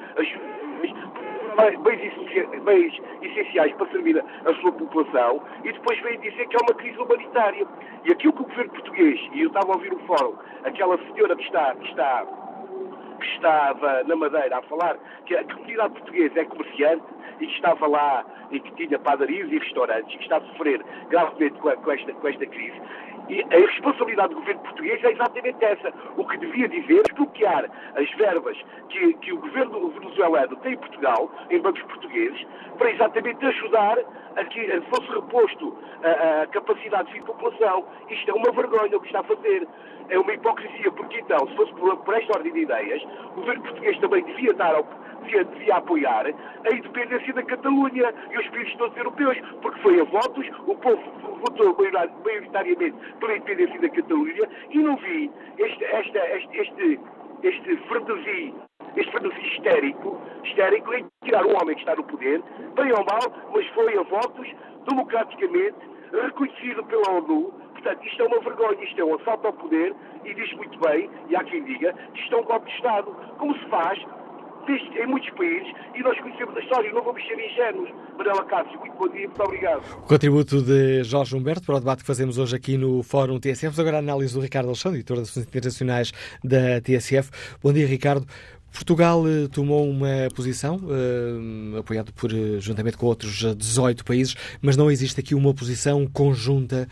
bens essenciais para servir a sua população, e depois vem dizer que é uma crise humanitária. E aquilo que o governo português, e eu estava a ouvir o fórum, aquela senhora que estava na Madeira a falar que a comunidade portuguesa é comerciante e que estava lá e que tinha padarias e restaurantes e que está a sofrer gravemente com esta crise. E a responsabilidade do governo português é exatamente essa. O que devia dizer é bloquear as verbas que o governo venezuelano tem em Portugal, em bancos portugueses, para exatamente ajudar a que fosse reposto a capacidade de população. Isto é uma vergonha o que está a fazer. É uma hipocrisia, porque então, se fosse por esta ordem de ideias, o governo português também devia apoiar a independência da Catalunha e os países todos europeus, porque foi a votos, o povo votou maioritariamente pela independência da Catalunha, e não vi este frenesi histérico em tirar um homem que está no poder, bem ou mal, mas foi a votos, democraticamente, reconhecido pela ONU. Portanto, isto é uma vergonha, isto é um assalto ao poder, e diz muito bem, e há quem diga, que isto é um golpe de Estado, como se faz em muitos países, e nós conhecemos a história, não vamos ser ingênuos. Manuel Acácio, muito bom dia, muito obrigado. O contributo de Jorge Humberto para o debate que fazemos hoje aqui no Fórum TSF. Vamos agora a análise do Ricardo Alexandre, editor das Relações Internacionais da TSF. Bom dia, Ricardo. Portugal tomou uma posição, apoiado juntamente com outros 18 países, mas não existe aqui uma posição conjunta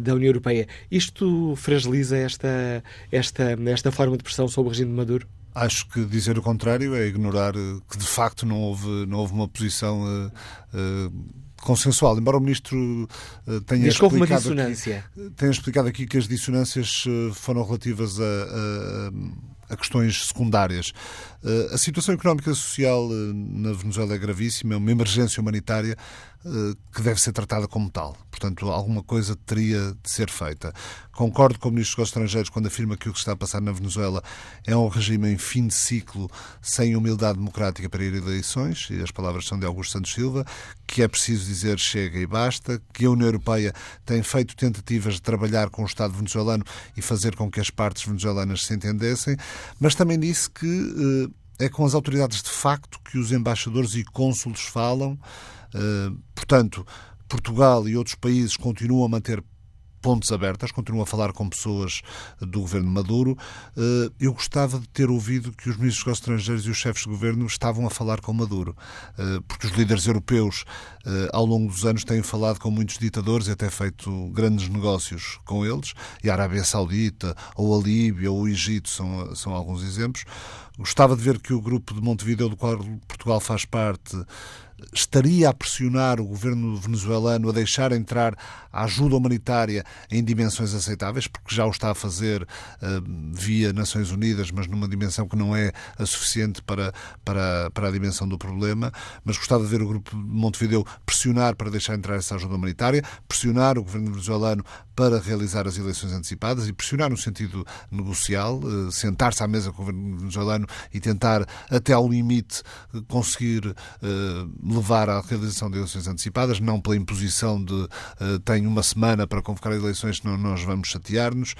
da União Europeia. Isto fragiliza esta forma de pressão sobre o regime de Maduro? Acho que dizer o contrário é ignorar que de facto não houve uma posição consensual, embora o Ministro tenha explicado aqui que as dissonâncias foram relativas a questões secundárias. A situação económica e social na Venezuela é gravíssima, é uma emergência humanitária que deve ser tratada como tal. Portanto, alguma coisa teria de ser feita. Concordo com o Ministro dos Estrangeiros quando afirma que o que está a passar na Venezuela é um regime em fim de ciclo, sem humildade democrática para ir a eleições, e as palavras são de Augusto Santos Silva, que é preciso dizer chega e basta, que a União Europeia tem feito tentativas de trabalhar com o Estado venezuelano e fazer com que as partes venezuelanas se entendessem, mas também disse que é com as autoridades de facto que os embaixadores e cônsules falam. Portanto, Portugal e outros países continuam a manter pontos abertos, continuam a falar com pessoas do governo Maduro. Eu gostava de ter ouvido que os ministros dos estrangeiros e os chefes de governo estavam a falar com Maduro, porque os líderes europeus ao longo dos anos têm falado com muitos ditadores e até feito grandes negócios com eles, e a Arábia Saudita, ou a Líbia, ou o Egito são alguns exemplos. Gostava de ver que o grupo de Montevideo, do qual Portugal faz parte, estaria a pressionar o governo venezuelano a deixar entrar a ajuda humanitária em dimensões aceitáveis, porque já o está a fazer via Nações Unidas, mas numa dimensão que não é a suficiente para a dimensão do problema. Mas gostava de ver o Grupo de Montevideo pressionar para deixar entrar essa ajuda humanitária, pressionar o governo venezuelano para realizar as eleições antecipadas e pressionar no sentido negocial, sentar-se à mesa com o governo venezuelano e tentar, até ao limite, conseguir levar à realização de eleições antecipadas, não pela imposição de tem uma semana para convocar eleições, senão nós vamos chatear-nos,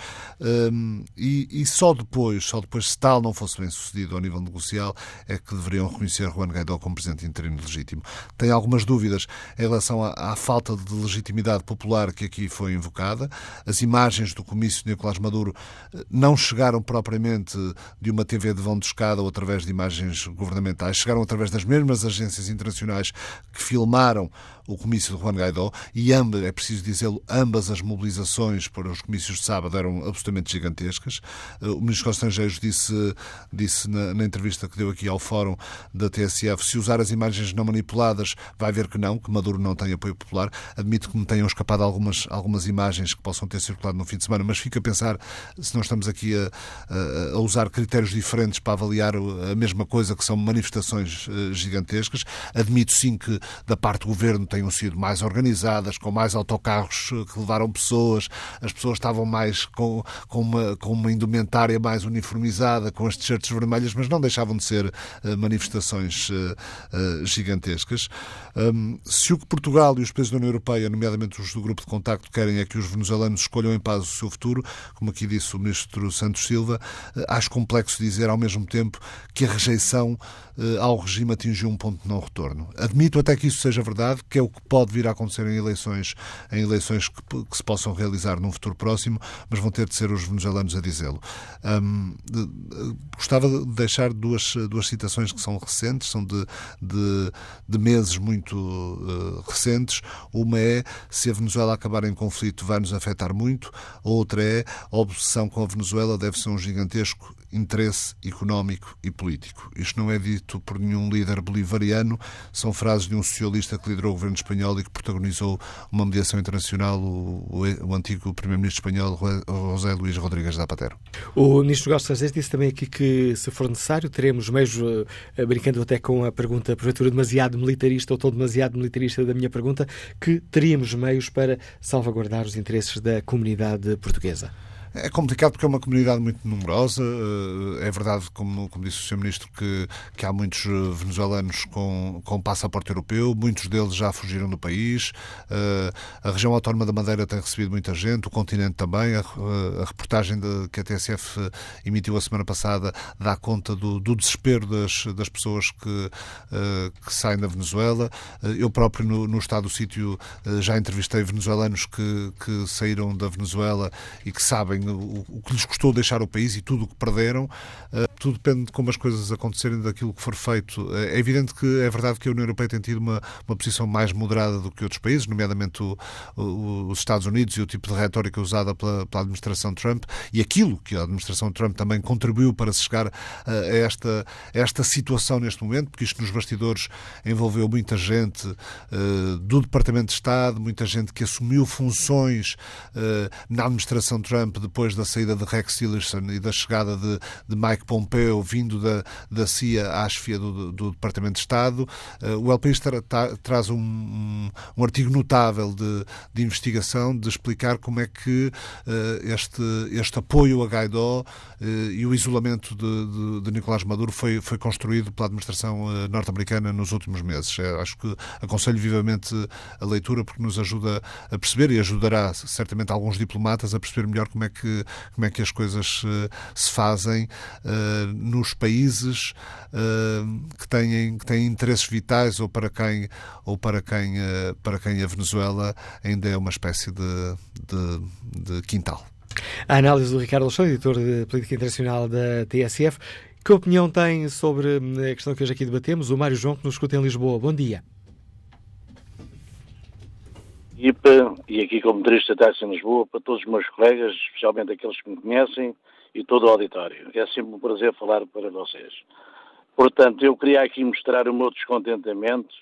e só depois, se tal não fosse bem sucedido ao nível negocial, é que deveriam reconhecer Juan Guaidó como presidente interino legítimo. Tenho algumas dúvidas em relação à falta de legitimidade popular que aqui foi invocada. As imagens do comício de Nicolás Maduro não chegaram propriamente de uma TV de vão de escada ou através de imagens governamentais, chegaram através das mesmas agências internacionais que filmaram o comício de Juan Guaidó, e ambas, é preciso dizê-lo, ambas as mobilizações para os comícios de sábado eram absolutamente gigantescas. O Ministro dos Estrangeiros disse na entrevista que deu aqui ao Fórum da TSF, se usar as imagens não manipuladas, vai ver que Maduro não tem apoio popular. Admito que me tenham escapado algumas imagens que possam ter circulado no fim de semana, mas fico a pensar se nós estamos aqui a usar critérios diferentes para avaliar a mesma coisa, que são manifestações gigantescas. Admito, sim, que da parte do Governo tenham sido mais organizadas, com mais autocarros que levaram pessoas, as pessoas estavam mais com uma indumentária mais uniformizada, com as t-shirts vermelhas, mas não deixavam de ser manifestações gigantescas. Se o que Portugal e os países da União Europeia, nomeadamente os do grupo de contacto, querem é que os venezuelanos escolham em paz o seu futuro, como aqui disse o Ministro Santos Silva, acho complexo dizer ao mesmo tempo que a rejeição ao regime atingiu um ponto de não retorno. Admito até que isso seja verdade, que é o que pode vir a acontecer em eleições que se possam realizar num futuro próximo, mas vão ter de ser os venezuelanos a dizê-lo. Gostava de deixar duas citações que são recentes, são de meses muito recentes. Uma é: se a Venezuela acabar em conflito vai nos afetar muito. A outra é: a obsessão com a Venezuela deve ser um gigantesco interesse económico e político. Isto não é dito por nenhum líder bolivariano, são frases de um socialista que liderou o governo espanhol e que protagonizou uma mediação internacional, o antigo primeiro-ministro espanhol José Luís Rodríguez Zapatero. O ministro Augusto Santos disse também aqui que, se for necessário, teremos meios, brincando até com a pergunta, porventura demasiado militarista ou tão demasiado militarista da minha pergunta, que teríamos meios para salvaguardar os interesses da comunidade portuguesa. É complicado porque é uma comunidade muito numerosa. É verdade, como disse o Sr. Ministro, que há muitos venezuelanos com passaporte europeu, muitos deles já fugiram do país. A região autónoma da Madeira tem recebido muita gente, o continente também. A reportagem que a TSF emitiu a semana passada dá conta do desespero das pessoas que saem da Venezuela. Eu próprio, no estado do sítio, já entrevistei venezuelanos que saíram da Venezuela e que sabem o que lhes custou deixar o país e tudo o que perderam. Tudo depende de como as coisas acontecerem, daquilo que for feito. É evidente que é verdade que a União Europeia tem tido uma posição mais moderada do que outros países, nomeadamente os Estados Unidos, e o tipo de retórica usada pela administração Trump, e aquilo que a administração Trump também contribuiu para se chegar a esta situação neste momento, porque isto nos bastidores envolveu muita gente do Departamento de Estado, muita gente que assumiu funções na administração Trump depois da saída de Rex Tillerson e da chegada de Mike Pompeo, vindo da CIA à chefia do Departamento de Estado. O El País traz um artigo notável de investigação, de explicar como é que este apoio a Guaidó e o isolamento de Nicolás Maduro foi construído pela administração norte-americana nos últimos meses. Acho que aconselho vivamente a leitura, porque nos ajuda a perceber e ajudará certamente alguns diplomatas a perceber melhor como é que as coisas se fazem nos países que têm interesses vitais, ou para quem a Venezuela ainda é uma espécie de quintal. A análise do Ricardo Alexandre, editor de Política Internacional da TSF. Que opinião tem sobre a questão que hoje aqui debatemos? O Mário João, que nos escuta em Lisboa. Bom dia. E aqui como motorista de táxi em Lisboa, para todos os meus colegas, especialmente aqueles que me conhecem, e todo o auditório. É sempre um prazer falar para vocês. Portanto, eu queria aqui mostrar o meu descontentamento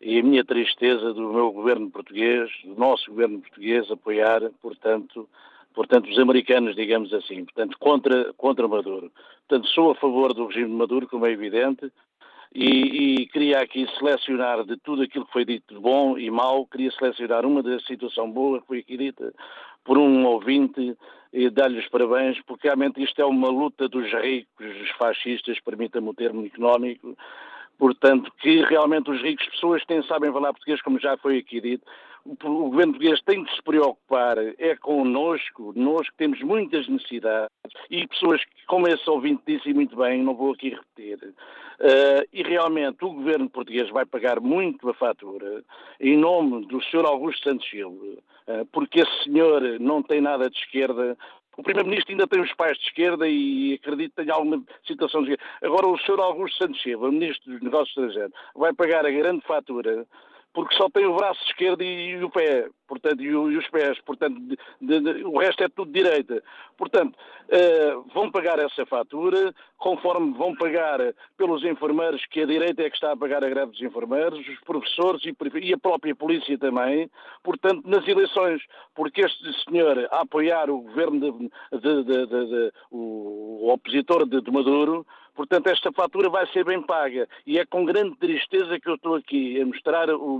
e a minha tristeza do meu governo português, do nosso governo português, apoiar, portanto os americanos, digamos assim, portanto contra Maduro. Portanto, sou a favor do regime de Maduro, como é evidente, e queria aqui selecionar de tudo aquilo que foi dito de bom e mau, queria selecionar uma da situação boa que foi aqui dita por um ouvinte e dar-lhe os parabéns, porque realmente isto é uma luta dos ricos, dos fascistas, permita-me o termo económico, portanto, que realmente os ricos, pessoas que nem sabem falar português, como já foi aqui dito, o governo português tem de se preocupar, é connosco, nós que temos muitas necessidades, e pessoas que, como esse ouvinte disse muito bem, não vou aqui repetir, e realmente o governo português vai pagar muito a fatura, em nome do Sr. Augusto Santos Silva, porque esse senhor não tem nada de esquerda. O Primeiro-Ministro ainda tem os pais de esquerda e acredito que tenha alguma situação de esquerda. Agora o Sr. Augusto Santos Silva, o Ministro dos Negócios Estrangeiros, vai pagar a grande fatura porque só tem o braço esquerdo e o pé, portanto, e os pés, portanto, o resto é tudo direita. Portanto, vão pagar essa fatura, conforme vão pagar pelos enfermeiros, que a direita é que está a pagar a greve dos enfermeiros, os professores e a própria polícia também, portanto, nas eleições, porque este senhor a apoiar o governo o opositor de Maduro, portanto, esta fatura vai ser bem paga e é com grande tristeza que eu estou aqui a mostrar o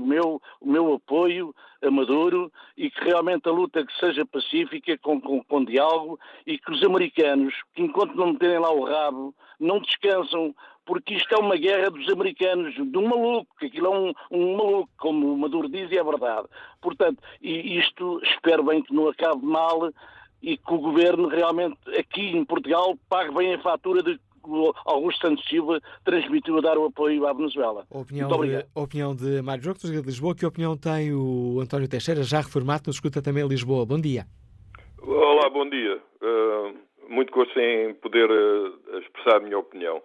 meu apoio a Maduro e que realmente a luta que seja pacífica, com diálogo e que os americanos, que enquanto não meterem lá o rabo, não descansam, porque isto é uma guerra dos americanos, de um maluco, que aquilo é um maluco, como o Maduro diz, e é verdade. Portanto, e isto espero bem que não acabe mal e que o governo realmente aqui em Portugal pague bem a fatura de Augusto Santos Silva transmitiu a dar o apoio à Venezuela. Opinião de Mário Jorge de Lisboa. Que opinião tem o António Teixeira, já reformado, nos escuta também em Lisboa. Bom dia. Olá, bom dia. Muito gosto em poder expressar a minha opinião.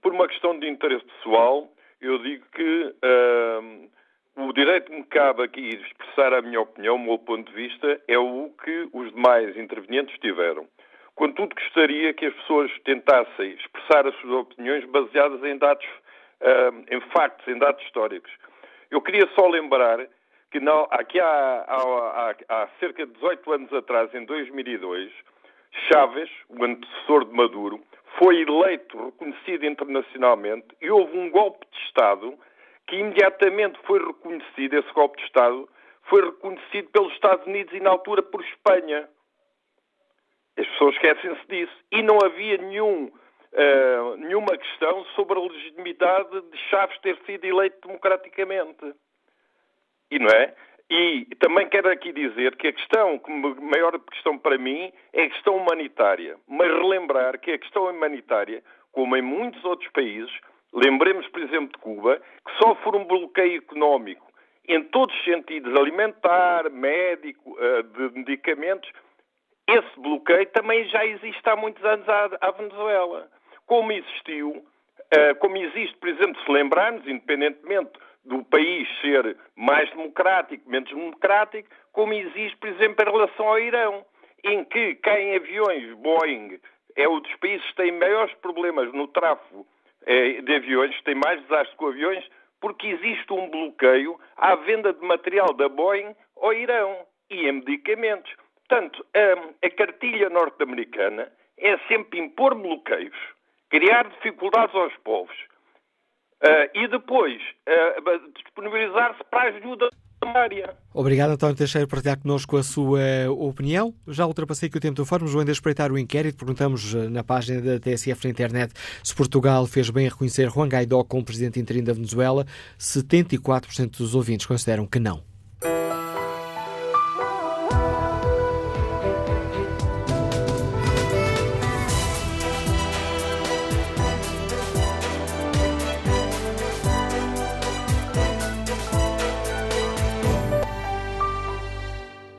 Por uma questão de interesse pessoal, eu digo que o direito que me cabe aqui de expressar a minha opinião, o meu ponto de vista, é o que os demais intervenientes tiveram. Contudo, gostaria que as pessoas tentassem expressar as suas opiniões baseadas em dados, em factos, em dados históricos. Eu queria só lembrar que há cerca de 18 anos atrás, em 2002, Chávez, o antecessor de Maduro, foi eleito, reconhecido internacionalmente, e houve um golpe de Estado que imediatamente foi reconhecido, esse golpe de Estado foi reconhecido pelos Estados Unidos e, na altura, por Espanha. As pessoas esquecem-se disso. E não havia nenhuma questão sobre a legitimidade de Chávez ter sido eleito democraticamente. E não é? E também quero aqui dizer que a questão, que maior questão para mim, é a questão humanitária. Mas relembrar que a questão humanitária, como em muitos outros países, lembremos, por exemplo, de Cuba, que sofre um bloqueio económico em todos os sentidos, alimentar, médico, de medicamentos. Esse bloqueio também já existe há muitos anos à Venezuela. Como existe, por exemplo, se lembrarmos, independentemente do país ser mais democrático, menos democrático, como existe, por exemplo, em relação ao Irão, em que caem aviões Boeing, é um dos países que tem maiores problemas no tráfego de aviões, tem mais desastres com aviões, porque existe um bloqueio à venda de material da Boeing ao Irão e em medicamentos. Portanto, a cartilha norte-americana é sempre impor bloqueios, criar dificuldades aos povos e depois disponibilizar-se para a ajuda humanitária. Obrigado, António Teixeira, por partilhar connosco a sua opinião. Já ultrapassei aqui o tempo do fórum. Vou ainda espreitar o inquérito. Perguntamos na página da TSF na internet se Portugal fez bem a reconhecer Juan Guaidó como presidente interino da Venezuela. 74% dos ouvintes consideram que não.